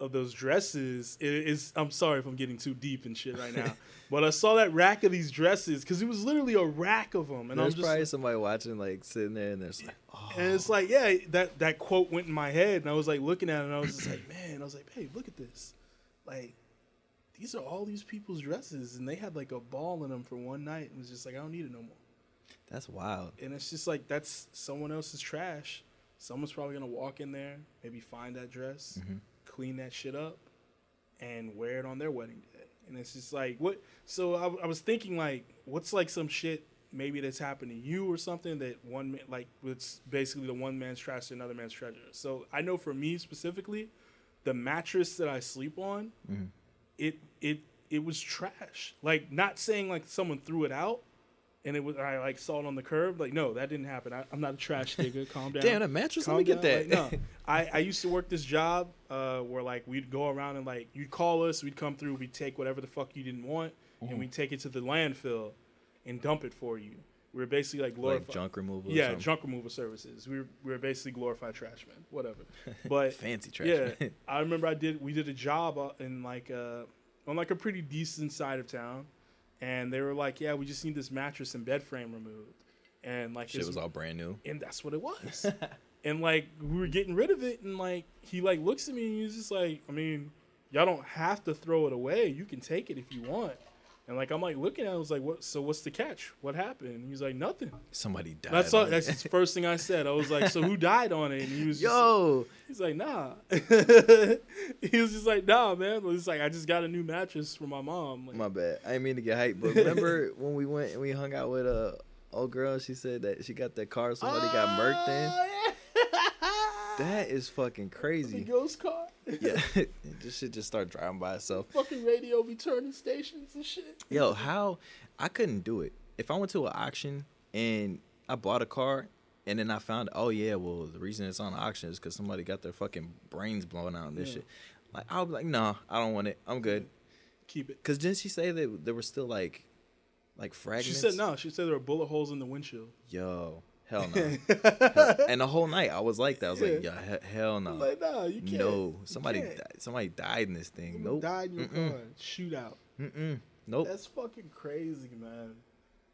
of those dresses, it is I'm sorry if I'm getting too deep and shit right now, but I saw that rack of these dresses because it was literally a rack of them. And there's I'm just, probably somebody watching like sitting there and there's like, oh. And it's like, yeah, that that quote went in my head, and I was like looking at it, and I was just like, man, I was like, hey, look at this, like these are all these people's dresses, and they had like a ball in them for one night, and was just like, I don't need it no more. That's wild. And it's just like that's someone else's trash. Someone's probably going to walk in there, maybe find that dress, mm-hmm. clean that shit up, and wear it on their wedding day. And it's just like, what? So I, I was thinking, like, what's, like, some shit maybe that's happened to you or something that one man, like, it's basically the one man's trash to another man's treasure. So I know for me specifically, the mattress that I sleep on, mm-hmm. it it it was trash. Like, not saying, like, someone threw it out. And it was I like saw it on the curb. Like, no, that didn't happen. I, I'm not a trash nigga. Calm down. Damn, a mattress. Calm Let me down. Get that. Like, no, I, I used to work this job uh, where like we'd go around and like you'd call us, we'd come through, we'd take whatever the fuck you didn't want, mm-hmm. and we'd take it to the landfill and dump it for you. We were basically like glorified like junk removal. Yeah, or junk removal services. We were we were basically glorified trash men, whatever. But fancy trash. Yeah, man. I remember I did. We did a job in like uh on like a pretty decent side of town. And they were like, yeah, we just need this mattress and bed frame removed. And like, shit was all brand new. And that's what it was. And like, we were getting rid of it. And like, he like looks at me and he's just like, I mean, y'all don't have to throw it away. You can take it if you want. And like, I'm like looking at it. I was like, what? So what's the catch? What happened? And he's like, nothing. Somebody died. That's all, that's the first thing I said. I was like, so who died on it? And he was just, yo, he's like, nah. He was just like, nah, man. It's like, I just got a new mattress for my mom. Like, my bad. I didn't mean to get hyped, but remember when we went and we hung out with a old girl? She said that she got that car somebody oh, got murked in. Yeah. That is fucking crazy. The ghost car. Yeah, this shit just start driving by itself. The fucking radio be turning stations and shit. Yo, how I couldn't do it. If I went to an auction and I bought a car and then I found, oh yeah, well the reason it's on the auction is because somebody got their fucking brains blown out and this yeah. shit. Like I'll be like, no, I don't want it. I'm good. Keep it. Cause didn't she say that there were still like, like fragments? She said no. She said there were bullet holes in the windshield. Yo. Hell no. Hell. And the whole night I was like that. I was yeah. like, yeah, he- hell no. Like, no, you can't. No, somebody, can't. Di- somebody died in this thing. Someone nope. died in your car. Shootout. Mm-mm. Nope. That's fucking crazy, man.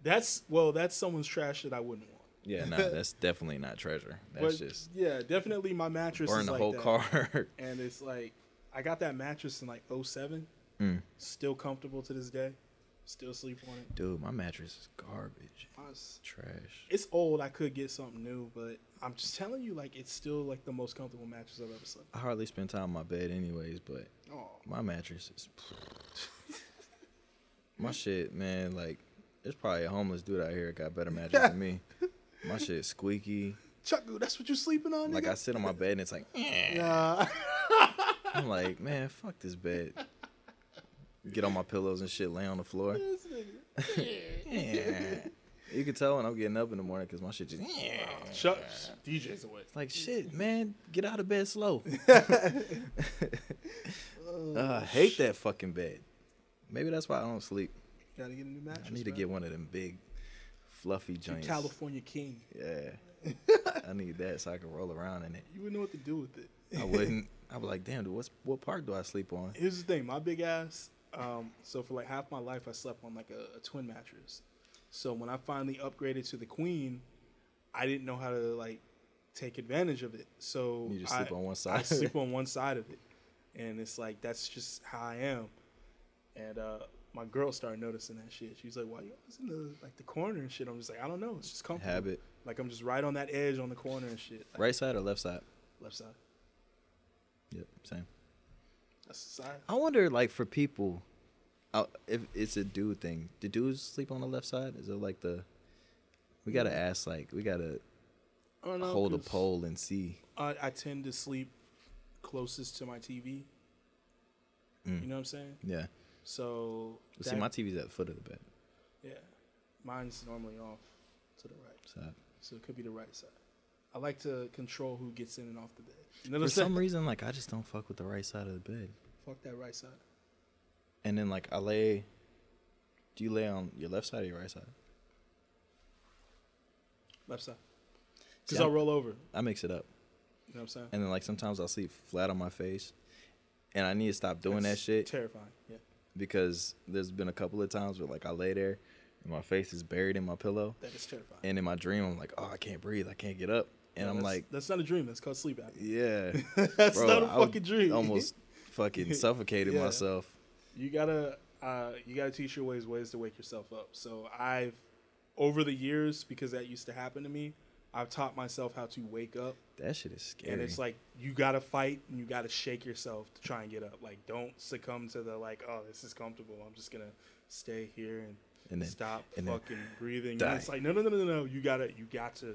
That's, well, that's someone's trash that I wouldn't want. Yeah, no, nah, that's definitely not treasure. That's but, just. Yeah, definitely my mattress burn is like that. Burn the whole car. And it's like, I got that mattress in like oh seven. Mm. Still comfortable to this day. Still sleep on it. Dude, my mattress is garbage. Mine's trash. It's old. I could get something new, but I'm just telling you, like, it's still, like, the most comfortable mattress I've ever slept on. I hardly spend time on my bed anyways, but oh. my mattress is... my shit, man, like, there's probably a homeless dude out here that got better mattress than me. My shit is squeaky. Chucku, that's what you're sleeping on, nigga? Like, I sit on my bed, and it's like... Nah. I'm like, man, fuck this bed. Get on my pillows and shit, lay on the floor. Yeah. You can tell when I'm getting up in the morning because my shit just... Yeah. Chuck, D J's away. It's like, shit, man, get out of bed slow. oh, uh, I hate shit. that fucking bed. Maybe that's why I don't sleep. You gotta get a new mattress, I need bro. to get one of them big, fluffy joints. The California King. Yeah. I need that so I can roll around in it. You wouldn't know what to do with it. I wouldn't. I'd be like, damn, dude, what's, what part do I sleep on? Here's the thing. My big ass... Um, so for like half my life, I slept on like a, a twin mattress. So when I finally upgraded to the queen, I didn't know how to like take advantage of it. So you just I, sleep on one side. I sleep on one side of it, and it's like that's just how I am. And uh, my girl started noticing that shit. She's like, "Why you always in the like the corner and shit?" I'm just like, "I don't know. It's just comfortable. Habit. Like I'm just right on that edge on the corner and shit." Like, right side or left side? Left side. Yep, same. I wonder, like, for people, uh, if it's a dude thing. Do dudes sleep on the left side? Is it like the? We gotta ask. Like, we gotta I don't know, hold a poll and see. I, I tend to sleep closest to my T V. Mm. You know what I'm saying? Yeah. So. That, see, my T V's at the foot of the bed. Yeah, mine's normally off to the right side, so it could be the right side. I like to control who gets in and off the bed. You know For some reason, like, I just don't fuck with the right side of the bed. Fuck that right side. And then, like, I lay... Do you lay on your left side or your right side? Left side. Because I'll roll over. I mix it up. You know what I'm saying? And then, like, sometimes I'll sleep flat on my face. And I need to stop doing That's that shit. Terrifying, yeah. Because there's been a couple of times where, like, I lay there and my face is buried in my pillow. That is terrifying. And in my dream, I'm like, oh, I can't breathe. I can't get up. And no, I'm like... That's not a dream. That's called sleep apnea. Yeah. That's bro, not a fucking dream. Almost fucking suffocated yeah. myself. You gotta uh, you gotta teach your ways ways to wake yourself up. So I've... Over the years, because that used to happen to me, I've taught myself how to wake up. That shit is scary. And it's like, you gotta fight and you gotta shake yourself to try and get up. Like, don't succumb to the, like, oh, this is comfortable. I'm just gonna stay here and, and then, stop and fucking then breathing. And it's like, no, no, no, no, no. You gotta... You got to...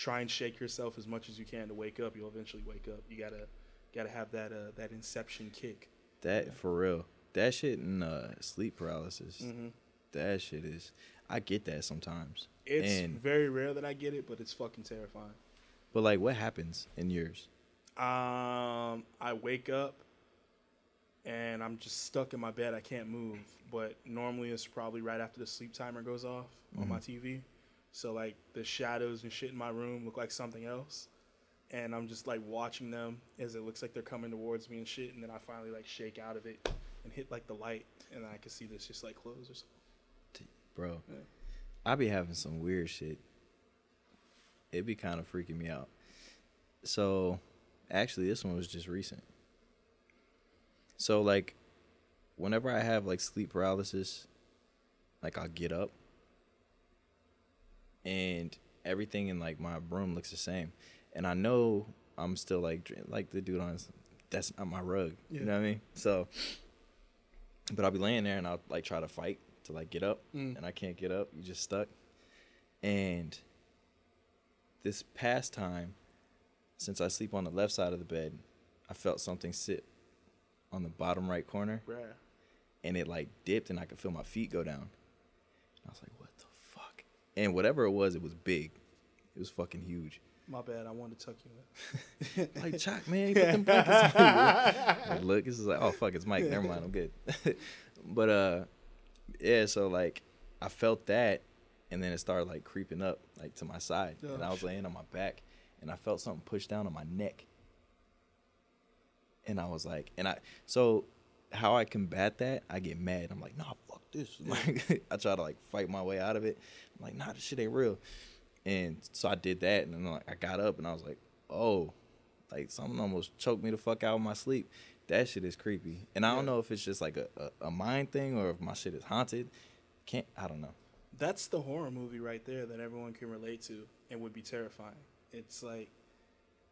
Try and shake yourself as much as you can to wake up. You'll eventually wake up. You gotta, gotta have that uh, that inception kick. That yeah. for real. That shit and uh, sleep paralysis. Mm-hmm. That shit is. I get that sometimes. It's and, very rare that I get it, but it's fucking terrifying. But like, what happens in yours? Um, I wake up and I'm just stuck in my bed. I can't move. But normally it's probably right after the sleep timer goes off mm-hmm. on my T V. So, like, the shadows and shit in my room look like something else. And I'm just, like, watching them as it looks like they're coming towards me and shit. And then I finally, like, shake out of it and hit, like, the light. And I can see this just, like, close or something. Bro, yeah. I be having some weird shit. It be kind of freaking me out. So, actually, this one was just recent. So, like, whenever I have, like, sleep paralysis, like, I'll get up. And everything in, like, my room looks the same. And I know I'm still, like, like the dude on his, that's not my rug. Yeah. You know what I mean? So, but I'll be laying there, and I'll, like, try to fight to, like, get up. Mm. And I can't get up. You're just stuck. And this past time, since I sleep on the left side of the bed, I felt something sit on the bottom right corner. Right. And it, like, dipped, and I could feel my feet go down. And I was like, what the And whatever it was, it was big. It was fucking huge. My bad. I wanted to tuck you in. Like, Chuck, man, put them blankets on. Like, look, this is like, oh, fuck, it's Mike. Never mind. I'm good. But, uh, yeah, so, like, I felt that, and then it started, like, creeping up, like, to my side. Oh, and I was laying on my back, and I felt something push down on my neck. And I was like, and I, so how I combat that, I get mad. I'm like, nah, fuck this. Like, I try to, like, fight my way out of it. I'm like, nah, this shit ain't real. And so I did that, and then, like, I got up, and I was like, oh, like, something almost choked me the fuck out of my sleep. That shit is creepy. And I yeah. don't know if it's just, like, a, a, a mind thing or if my shit is haunted, can't, I don't know. That's the horror movie right there that everyone can relate to and would be terrifying. It's like,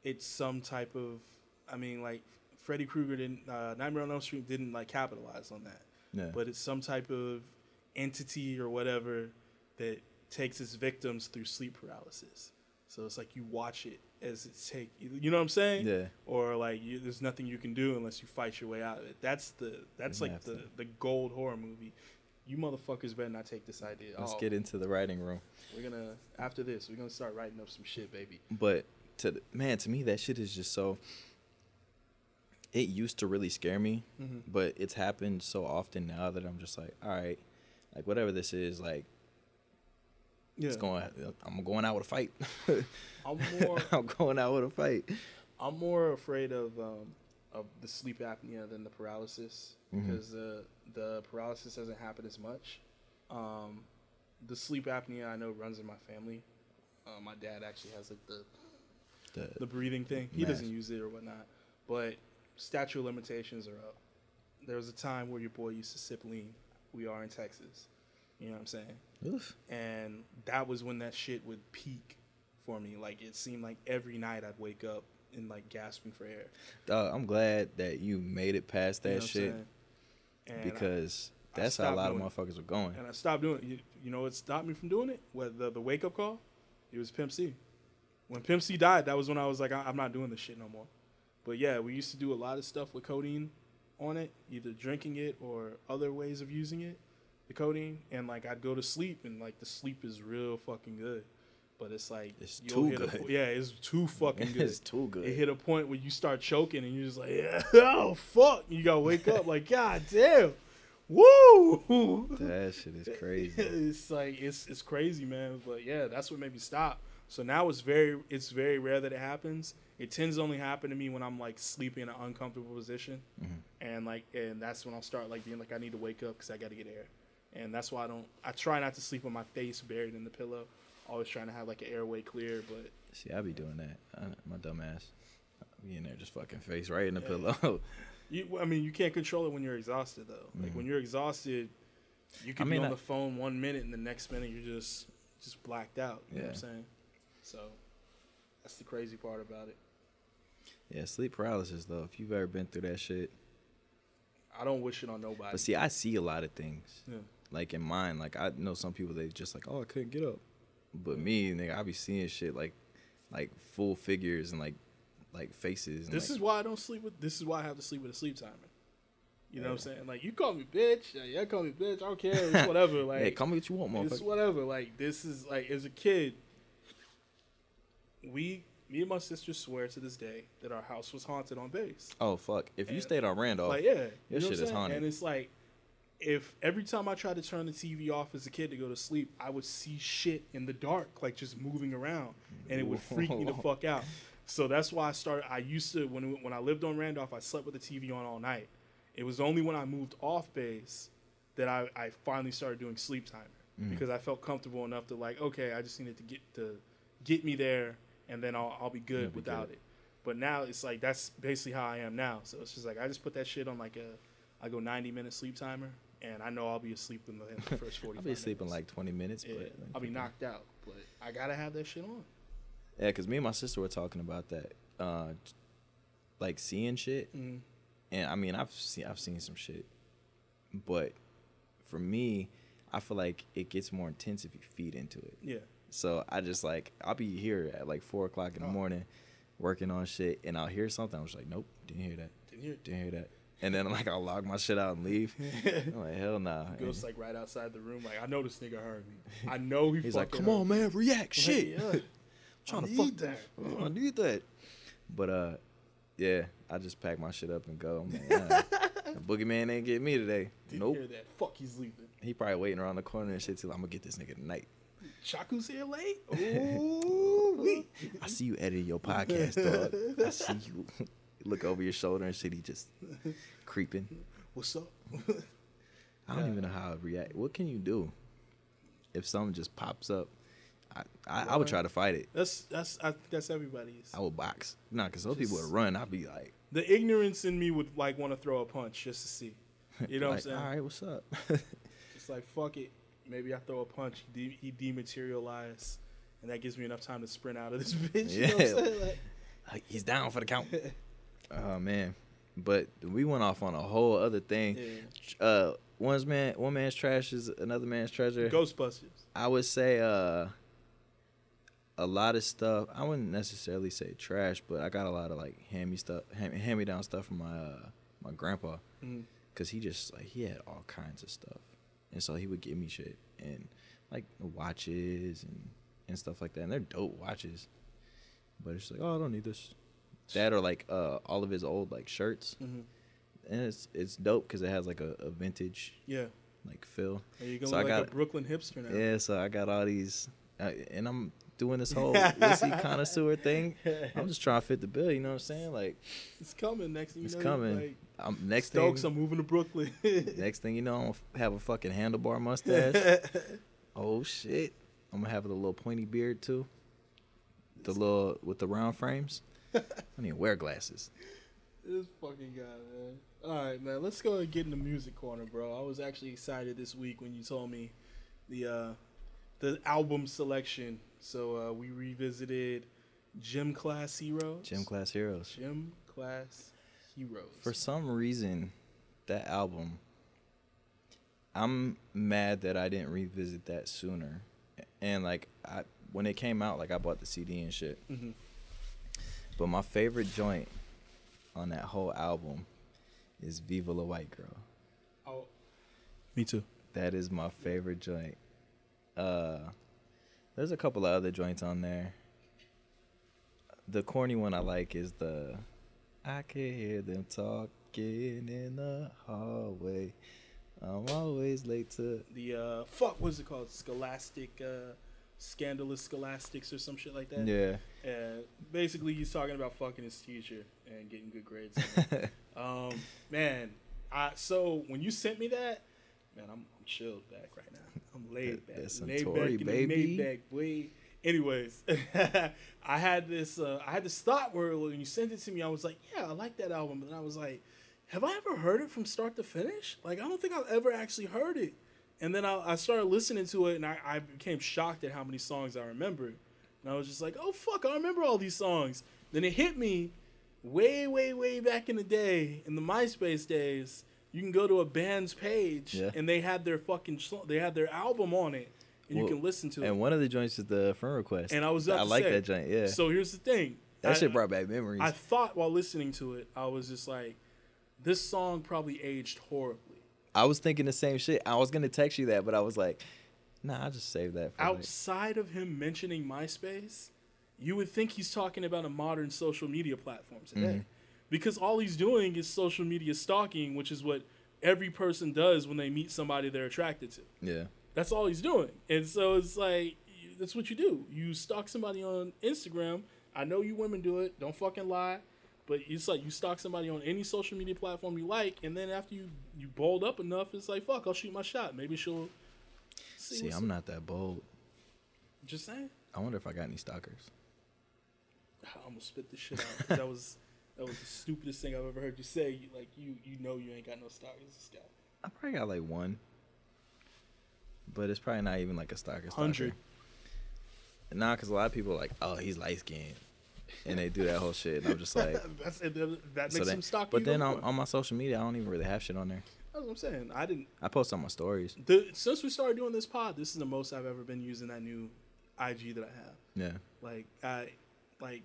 it's some type of, I mean, like, Freddy Krueger didn't, uh, Nightmare on Elm Street didn't, like, capitalize on that. Yeah. But it's some type of entity or whatever that takes its victims through sleep paralysis. So it's like you watch it as it's take, you know what I'm saying? Yeah. Or like you, there's nothing you can do unless you fight your way out of it. That's the that's like the, the gold horror movie. You motherfuckers better not take this idea. Let's oh, get into the writing room. We're gonna after this, we're gonna start writing up some shit, baby. But to the, man, to me that shit is just so. It used to really scare me, mm-hmm. but it's happened so often now that I'm just like, all right, like whatever this is, like. Yeah. It's going, I'm going out with a fight. I'm more. I'm going out with a fight. I'm more afraid of um, of the sleep apnea than the paralysis mm-hmm. because the the paralysis doesn't happen as much. Um, the sleep apnea I know runs in my family. Uh, my dad actually has like the the, the breathing thing. He mask. Doesn't use it or whatnot. But statute of limitations are up. There was a time where your boy used to sip lean. We are in Texas. You know what I'm saying? Oof. And that was when that shit would peak for me. Like, it seemed like every night I'd wake up and, like, gasping for air. Uh, I'm glad that you made it past that you know shit. Because I, that's I how a lot of motherfuckers were going. And I stopped doing it. You, you know what stopped me from doing it? Well, the, the wake-up call? It was Pimp C. When Pimp C died, that was when I was like, I, I'm not doing this shit no more. But, yeah, we used to do a lot of stuff with codeine on it, either drinking it or other ways of using it. The codeine, and like I'd go to sleep, and like the sleep is real fucking good, but it's like it's too good. A, yeah, it's too fucking good. It's too good. It hit a point where you start choking, and you're just like, yeah, oh fuck, and you gotta wake up like, god damn, woo. That shit is crazy. It's like it's it's crazy, man. But yeah, that's what made me stop. So now it's very it's very rare that it happens. It tends to only happen to me when I'm like sleeping in an uncomfortable position, mm-hmm. and like and that's when I'll start like being like I need to wake up because I gotta get air. And that's why I don't, I try not to sleep with my face buried in the pillow. Always trying to have like an airway clear, but. See, I be doing that. I, my dumb ass. I be in there just fucking face right in the yeah. pillow. You, I mean, you can't control it when you're exhausted though. Like mm-hmm. when you're exhausted, you can I mean, be on I, the phone one minute and the next minute you're just, just blacked out. You yeah. know what I'm saying? So that's the crazy part about it. Yeah, sleep paralysis though. If you've ever been through that shit. I don't wish it on nobody. But see, I see a lot of things. Yeah. Like, in mine, like, I know some people, they just like, oh, I couldn't get up. But me, nigga, I be seeing shit, like, like full figures and, like, like faces. And this like, is why I don't sleep with, this is why I have to sleep with a sleep timer. You yeah. know what I'm saying? Like, you call me bitch. Yeah, you call me bitch. I don't care. It's whatever. Like, hey, call me what you want, motherfucker. It's whatever. Like, this is, like, as a kid, we, me and my sister swear to this day that our house was haunted on base. Oh, fuck. If and, you stayed on Randolph, like, yeah, your you know shit is haunted. And it's like, if every time I tried to turn the T V off as a kid to go to sleep, I would see shit in the dark, like just moving around, and it would freak me the fuck out. So that's why I started. I used to when when I lived on Randolph, I slept with the T V on all night. It was only when I moved off base that I, I finally started doing sleep timer mm-hmm. because I felt comfortable enough to like, okay, I just needed to get to get me there, and then I'll I'll be good You'll without be good. It. But now it's like that's basically how I am now. So it's just like I just put that shit on like a I go ninety minute sleep timer. And I know I'll be asleep in the, in the first forty-five I'll be asleep minutes. In like twenty minutes. But yeah, like, I'll be knocked out, but I got to have that shit on. Yeah, because me and my sister were talking about that, uh, like seeing shit. Mm-hmm. And, I mean, I've seen, I've seen some shit. But for me, I feel like it gets more intense if you feed into it. Yeah. So I just like, I'll be here at like four o'clock in oh. the morning working on shit, and I'll hear something. I'm just like, nope, didn't hear that. Didn't hear, didn't hear that. And then, like, I'll log my shit out and leave. I'm like, hell nah. He goes, like, right outside the room. Like, I know this nigga heard me. I know he He's like, come on, man. React. Shit. Yeah. I'm trying I to fuck that. that. I need that. But, uh, yeah, I just pack my shit up and go. I'm like, nah, the boogeyman ain't get me today. Didn't nope. hear that. Fuck, he's leaving. He probably waiting around the corner and shit till I'm going to get this nigga tonight. Chaku's here late? Ooh. I see you editing your podcast, dog. I see you. Look over your shoulder and shit. He just creeping. What's up? I don't yeah. even know how to react. What can you do if something just pops up? I I, I would try to fight it. That's that's I think that's everybody's. I would box. Nah, because some people would run. I'd be like, the ignorance in me would like want to throw a punch just to see. You know like, what I'm saying? All right, what's up? Just like fuck it. maybe I throw a punch, he, de- he dematerialize, and that gives me enough time to sprint out of this bitch. You yeah. know what I'm saying? Like, like, he's down for the count. Oh, man. But we went off on a whole other thing. Yeah. Uh, one's man, one man's trash is another man's treasure. Ghostbusters. I would say uh, a lot of stuff. I wouldn't necessarily say trash, but I got a lot of like hand me stuff, hand, hand me down stuff from my uh, my grandpa, mm. cause he just like he had all kinds of stuff, and so he would give me shit and like watches and, and stuff like that, and they're dope watches, but it's like, oh, I don't need this. That or like uh, all of his old like shirts, mm-hmm. and it's it's dope because it has like a, a vintage yeah like feel. Are you going so like got, a Brooklyn hipster now? Yeah, so I got all these, uh, and I'm doing this whole whiskey connoisseur thing. I'm just trying to fit the bill, you know what I'm saying? Like it's coming next. Thing you it's know, coming. Like, I'm next Stokes, thing. I'm moving to Brooklyn. Next thing you know, I'm gonna have a fucking handlebar mustache. Oh shit! I'm gonna have the little pointy beard too. The little with the round frames. I don't even wear glasses. This fucking guy, man. All right, man. Let's go and get in the music corner, bro. I was actually excited this week when you told me the uh, the album selection. So uh, we revisited Gym Class Heroes. Gym Class Heroes. Gym Class Heroes. For some reason, that album, I'm mad that I didn't revisit that sooner. And, like, I when it came out, like, I bought the C D and shit. Mm-hmm. But my favorite joint on that whole album is Viva La White Girl. Oh, me too. That is my favorite joint. Uh, there's a couple of other joints on there. The corny one I like is the I can hear them talking in the hallway. I'm always late to... The, uh, fuck, what's it called? Scholastic, uh... Scandalous Scholastics or some shit like that. Yeah. And basically, he's talking about fucking his teacher and getting good grades. um, man, I so when you sent me that, man, I'm, I'm chilled back right now. I'm laid back. That's laid Suntory, back baby. Laid back, boy. Anyways, I had this. Uh, I had this thought where when you sent it to me, I was like, yeah, I like that album. But then I was like, have I ever heard it from start to finish? Like, I don't think I've ever actually heard it. And then I, I started listening to it, and I, I became shocked at how many songs I remembered. And I was just like, oh, fuck, I remember all these songs. Then it hit me way, way, way back in the day, in the MySpace days, you can go to a band's page, yeah. and they had their fucking they had their album on it, and well, you can listen to and it. And one of the joints is the friend request. And I was up I to like say, that joint, yeah. So here's the thing. That I, shit brought back memories. I thought while listening to it, I was just like, this song probably aged horribly. I was thinking the same shit. I was going to text you that, but I was like, nah, I'll just save that for outside like. Of him mentioning MySpace, you would think he's talking about a modern social media platform today. Mm-hmm. Because all he's doing is social media stalking, which is what every person does when they meet somebody they're attracted to. Yeah. That's all he's doing. And so it's like, that's what you do. You stalk somebody on Instagram. I know you women do it. Don't fucking lie. But it's like you stalk somebody on any social media platform you like, and then after you, you bold up enough, it's like, fuck, I'll shoot my shot. Maybe she'll see. See, I'm it. Not that bold. Just saying. I wonder if I got any stalkers. I almost spit this shit out. that was that was the stupidest thing I've ever heard you say. You, like, you you know you ain't got no stalkers. This guy. I probably got like one. But it's probably not even like a stalker. one hundred. Nah, because a lot of people are like, oh, he's light-skinned. And they do that whole shit, and I'm just like, That's, that makes so them stock. But then on, on my social media, I don't even really have shit on there. That's what I'm saying. I didn't. I post on my stories. The, since we started doing this pod, this is the most I've ever been using that new I G that I have. Yeah. Like I, like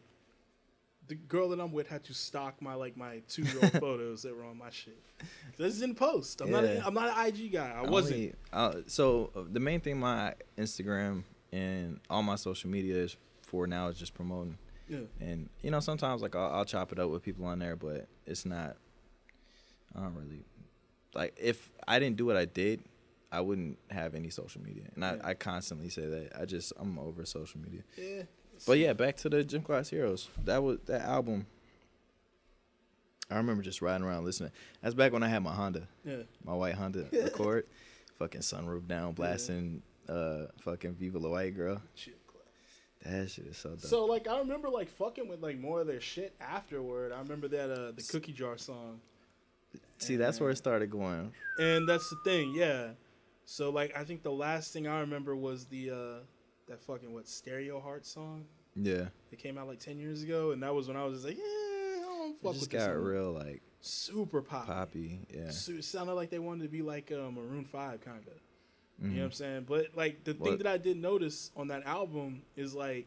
the girl that I'm with had to stock my like my two year old photos that were on my shit. This is in post. I'm yeah. not. A, I'm not an I G guy. I Only, wasn't. Uh, so the main thing my Instagram and all my social media is for now is just promoting. Yeah. And, you know, sometimes, like, I'll, I'll chop it up with people on there, but it's not, I don't really, like, if I didn't do what I did, I wouldn't have any social media. And yeah. I, I constantly say that. I just, I'm over social media. Yeah. But, yeah, back to the Gym Class Heroes. That was, that album, I remember just riding around listening. That's back when I had my Honda. Yeah. My white Honda Accord. Fucking sunroof down, blasting yeah. uh, fucking Viva La White Girl. Shit. That shit is so dope. So, like, I remember, like, fucking with, like, more of their shit afterward. I remember that, uh, the Cookie Jar song. See, and, that's where it started going. And that's the thing, yeah. So, like, I think the last thing I remember was the, uh, that fucking, what, Stereo Heart song? Yeah. It came out, like, ten years ago, and that was when I was just like, yeah, I don't fuck with this. It just got real, like, super poppy. Poppy, yeah. So it sounded like they wanted to be, like, uh, Maroon five, kind of. Mm-hmm. You know what I'm saying? But, like, the what? thing that I did notice on that album is, like,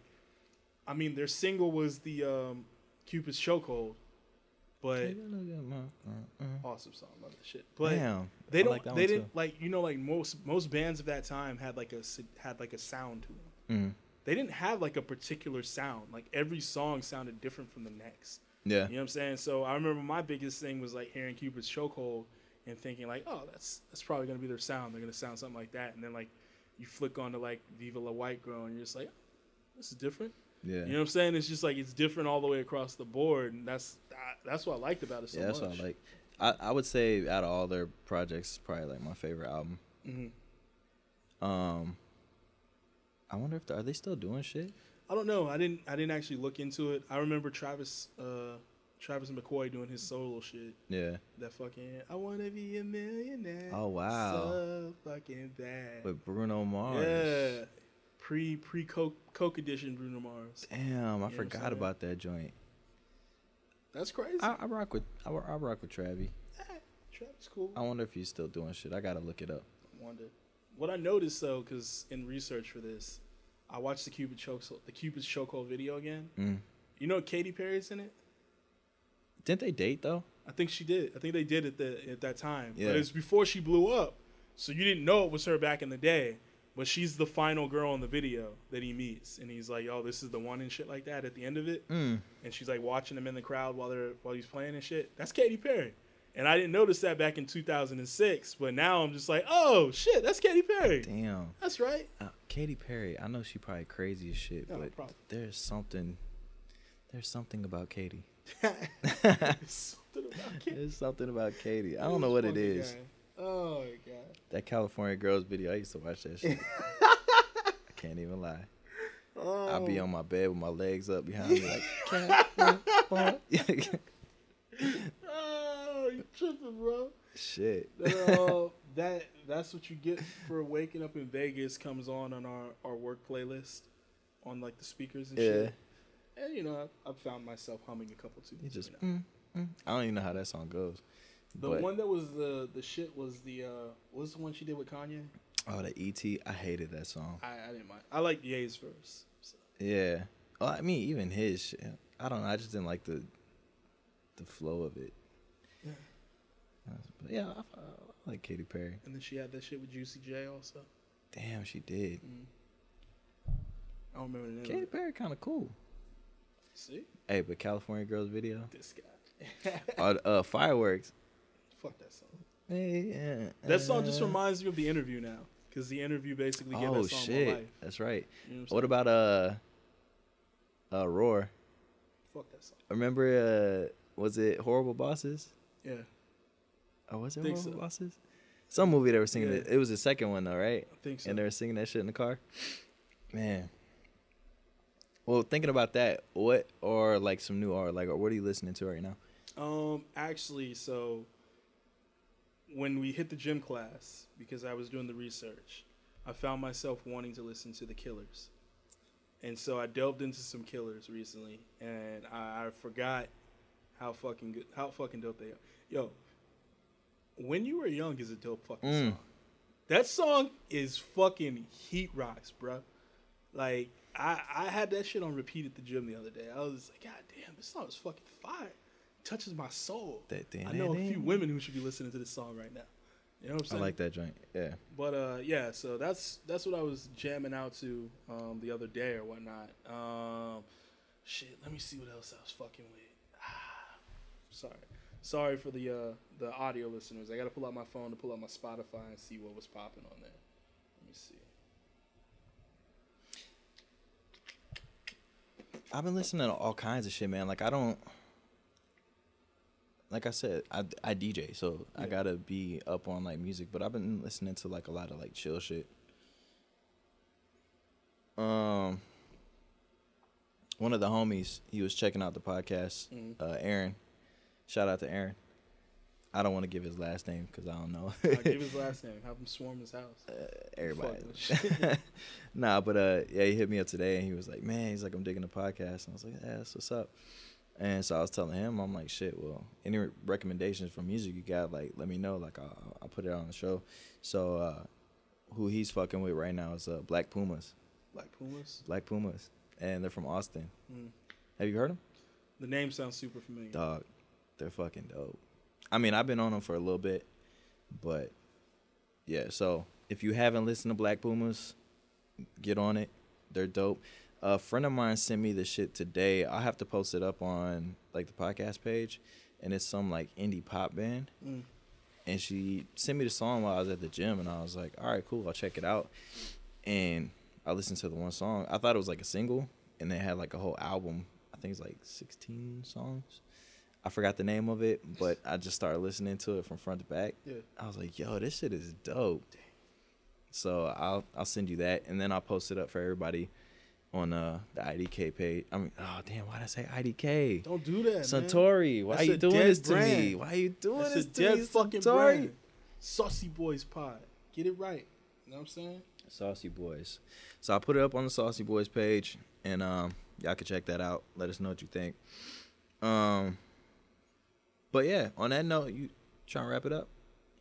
I mean, their single was the um, Cupid's Chokehold, but awesome song, love that shit. But Damn. they don't, like they didn't too. like, you know, like most most bands of that time had like a had like a sound to them. Mm-hmm. They didn't have like a particular sound. Like every song sounded different from the next. Yeah, you know what I'm saying? So I remember my biggest thing was like hearing Cupid's Chokehold and thinking like, oh, that's that's probably gonna be their sound. They're gonna sound something like that. And then like you flick on to like Viva La White Girl and you're just like, oh, this is different. Yeah. You know what I'm saying? It's just like it's different all the way across the board, and that's that's what I liked about it so yeah, that's much. What I like. I, I would say out of all their projects, it's probably like my favorite album. Mm-hmm. Um, I wonder if are they still doing shit? I don't know. I didn't I didn't actually look into it. I remember Travis uh, Travis McCoy doing his solo shit. Yeah. That fucking I wanna be a millionaire. Oh wow. So fucking bad. With Bruno Mars. Yeah. Pre pre Coke Coke edition Bruno Mars. Damn, I you forgot about that joint. That's crazy. I, I rock with I, I rock with Travi. Yeah, Travi's cool. I wonder if he's still doing shit. I gotta look it up. I wonder. What I noticed though, because in research for this, I watched the Cupid Choke the Cupid's Chokehold video again. Mm. You know Katy Perry's in it. Didn't they date though? I think she did. I think they did at the at that time. Yeah. But it's before she blew up, so you didn't know it was her back in the day. But she's the final girl in the video that he meets. And he's like, yo, this is the one and shit like that at the end of it. Mm. And she's like watching him in the crowd while they're while he's playing and shit. That's Katy Perry. And I didn't notice that back in two thousand six. But now I'm just like, oh, shit, that's Katy Perry. Damn. That's right. Uh, Katy Perry, I know she probably crazy as shit. No, but no there's something. There's something about Katy. There's something about Katy. There's something about Katy. I don't know what it is. Guy. Oh my god! That California Girls video, I used to watch that shit. I can't even lie. Oh. I'll be on my bed with my legs up behind me, like. Oh, you tripping, bro? Shit. uh, that that's what you get for waking up in Vegas. Comes on on our, our work playlist, on like the speakers and yeah. shit. And you know, I, I found myself humming a couple tunes. You just, right mm, mm. I don't even know how that song goes. The but, one that was the the shit was the uh what's the one she did with Kanye? Oh, the E T. I hated that song. I, I didn't mind. I liked Ye's verse. So. Yeah. Well, I mean, even his shit. I don't know. I just didn't like the the flow of it. Yeah. But yeah, I, I like Katy Perry. And then she had that shit with Juicy J also. Damn, she did. Mm. I don't remember the name. Katy Perry kind of cool. See? Hey, but California Girls video. This guy. uh, uh, Fireworks. Fuck that song. Hey, uh, that song just reminds me of The Interview now, because The Interview basically gave oh, that song shit. More life. That's right. You know what what about uh, uh, Roar? Fuck that song. Remember, uh, was it Horrible Bosses? Yeah. Oh, was it Horrible so. Bosses? Some movie they were singing yeah. it. It was the second one though, right? I think so. And they were singing that shit in the car. Man. Well, thinking about that, what are like some new art? Like, what are you listening to right now? Um, actually, so. When we hit the gym class, because I was doing the research, I found myself wanting to listen to The Killers. And so I delved into some Killers recently, and I, I forgot how fucking good, how fucking dope they are. Yo, When You Were Young is a dope fucking mm. song. That song is fucking heat rocks, bro. Like, I, I had that shit on repeat at the gym the other day. I was like, god damn, this song is fucking fire. Touches my soul. That I know a few women who should be listening to this song right now. You know what I'm saying? I like that joint. Yeah. But uh, yeah, so that's that's what I was jamming out to um, the other day or whatnot. Um, shit, let me see what else I was fucking with. Ah, sorry, sorry for the uh, the audio listeners. I got to pull out my phone to pull out my Spotify and see what was popping on there. Let me see. I've been listening to all kinds of shit, man. Like I don't. Like I said, I, I D J, so yeah. I gotta be up on like music. But I've been listening to like a lot of like chill shit. Um, one of the homies, he was checking out the podcast. Mm-hmm. Uh, Aaron, shout out to Aaron. I don't want to give his last name because I don't know. I'll give his last name. Have him swarm his house. Uh, everybody. Nah, but uh, yeah, he hit me up today and he was like, man, he's like, I'm digging the podcast. And I was like, yeah, that's what's up. And so I was telling him, I'm like, shit, well, any recommendations for music you got, like, let me know. Like, I'll, I'll put it on the show. So uh, who he's fucking with right now is uh, Black Pumas. Black Pumas? Black Pumas. And they're from Austin. Mm. Have you heard them? The name sounds super familiar. Dog, they're fucking dope. I mean, I've been on them for a little bit, but yeah. So if you haven't listened to Black Pumas, get on it. They're dope. A friend of mine sent me the shit today. I'll have to post it up on like the podcast page, and it's some like indie pop band. Mm. And she sent me the song while I was at the gym, and I was like, all right, cool, I'll check it out. And I listened to the one song. I thought it was like a single, and they had like a whole album. I think it's like sixteen songs. I forgot the name of it, but I just started listening to it from front to back. Yeah. I was like, yo, this shit is dope. Dang. So I'll I'll send you that, and then I'll post it up for everybody on uh, the I D K page. I mean, oh, damn, why'd I say I D K? Don't do that, Suntory, man. Why That's are you doing this brand. to me? Why are you doing That's this a to dead me, fucking Suntory? Brand. Saucy Boys Pod. Get it right. You know what I'm saying? Saucy Boys. So I put it up on the Saucy Boys page, and um, y'all can check that out. Let us know what you think. Um... But yeah, on that note, you trying to wrap it up?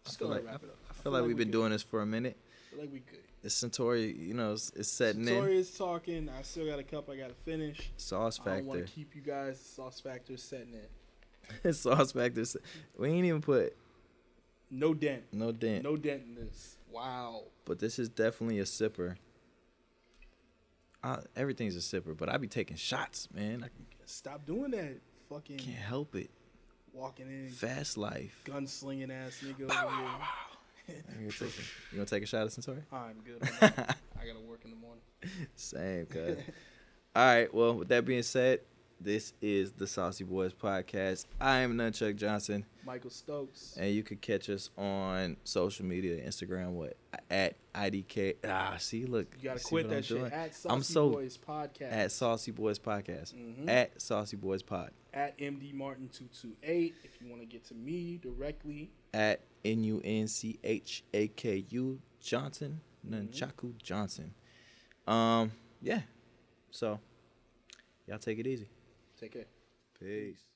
Let's go like, wrap it up. I feel, I feel like, like we've we been good. doing this for a minute. I feel like we good. It's Suntory, you know, it's, it's setting Suntory in. Suntory is talking. I still got a cup I got to finish. Sauce Factor. I don't want to keep you guys. Sauce Factor is setting in. Sauce Factor. We ain't even put. No dent. No dent. No dent in this. Wow. But this is definitely a sipper. I, everything's a sipper, but I be taking shots, man. I can, Stop doing that. Fucking. Can't help it. Walking in. Fast life. Gunslinging ass nigga. Bow, over wow, here. Wow. You going to take a shot at Suntory? I'm good. I'm I got to work in the morning. Same, cuz. All right. Well, with that being said, this is the Saucy Boys Podcast. I am Nunchaku Johnson. Michael Stokes. And you can catch us on social media, Instagram, what? At I D K. Ah, see, look. You got to quit that I'm shit. Doing. At Saucy I'm so, Boys Podcast. At Saucy Boys Podcast. Mm-hmm. At Saucy Boys Pod. At M D Martin two two eight, if you want to get to me directly. At N U N C H A K U Johnson, Nunchaku Johnson. Um, yeah. So, y'all take it easy. Take care. Peace.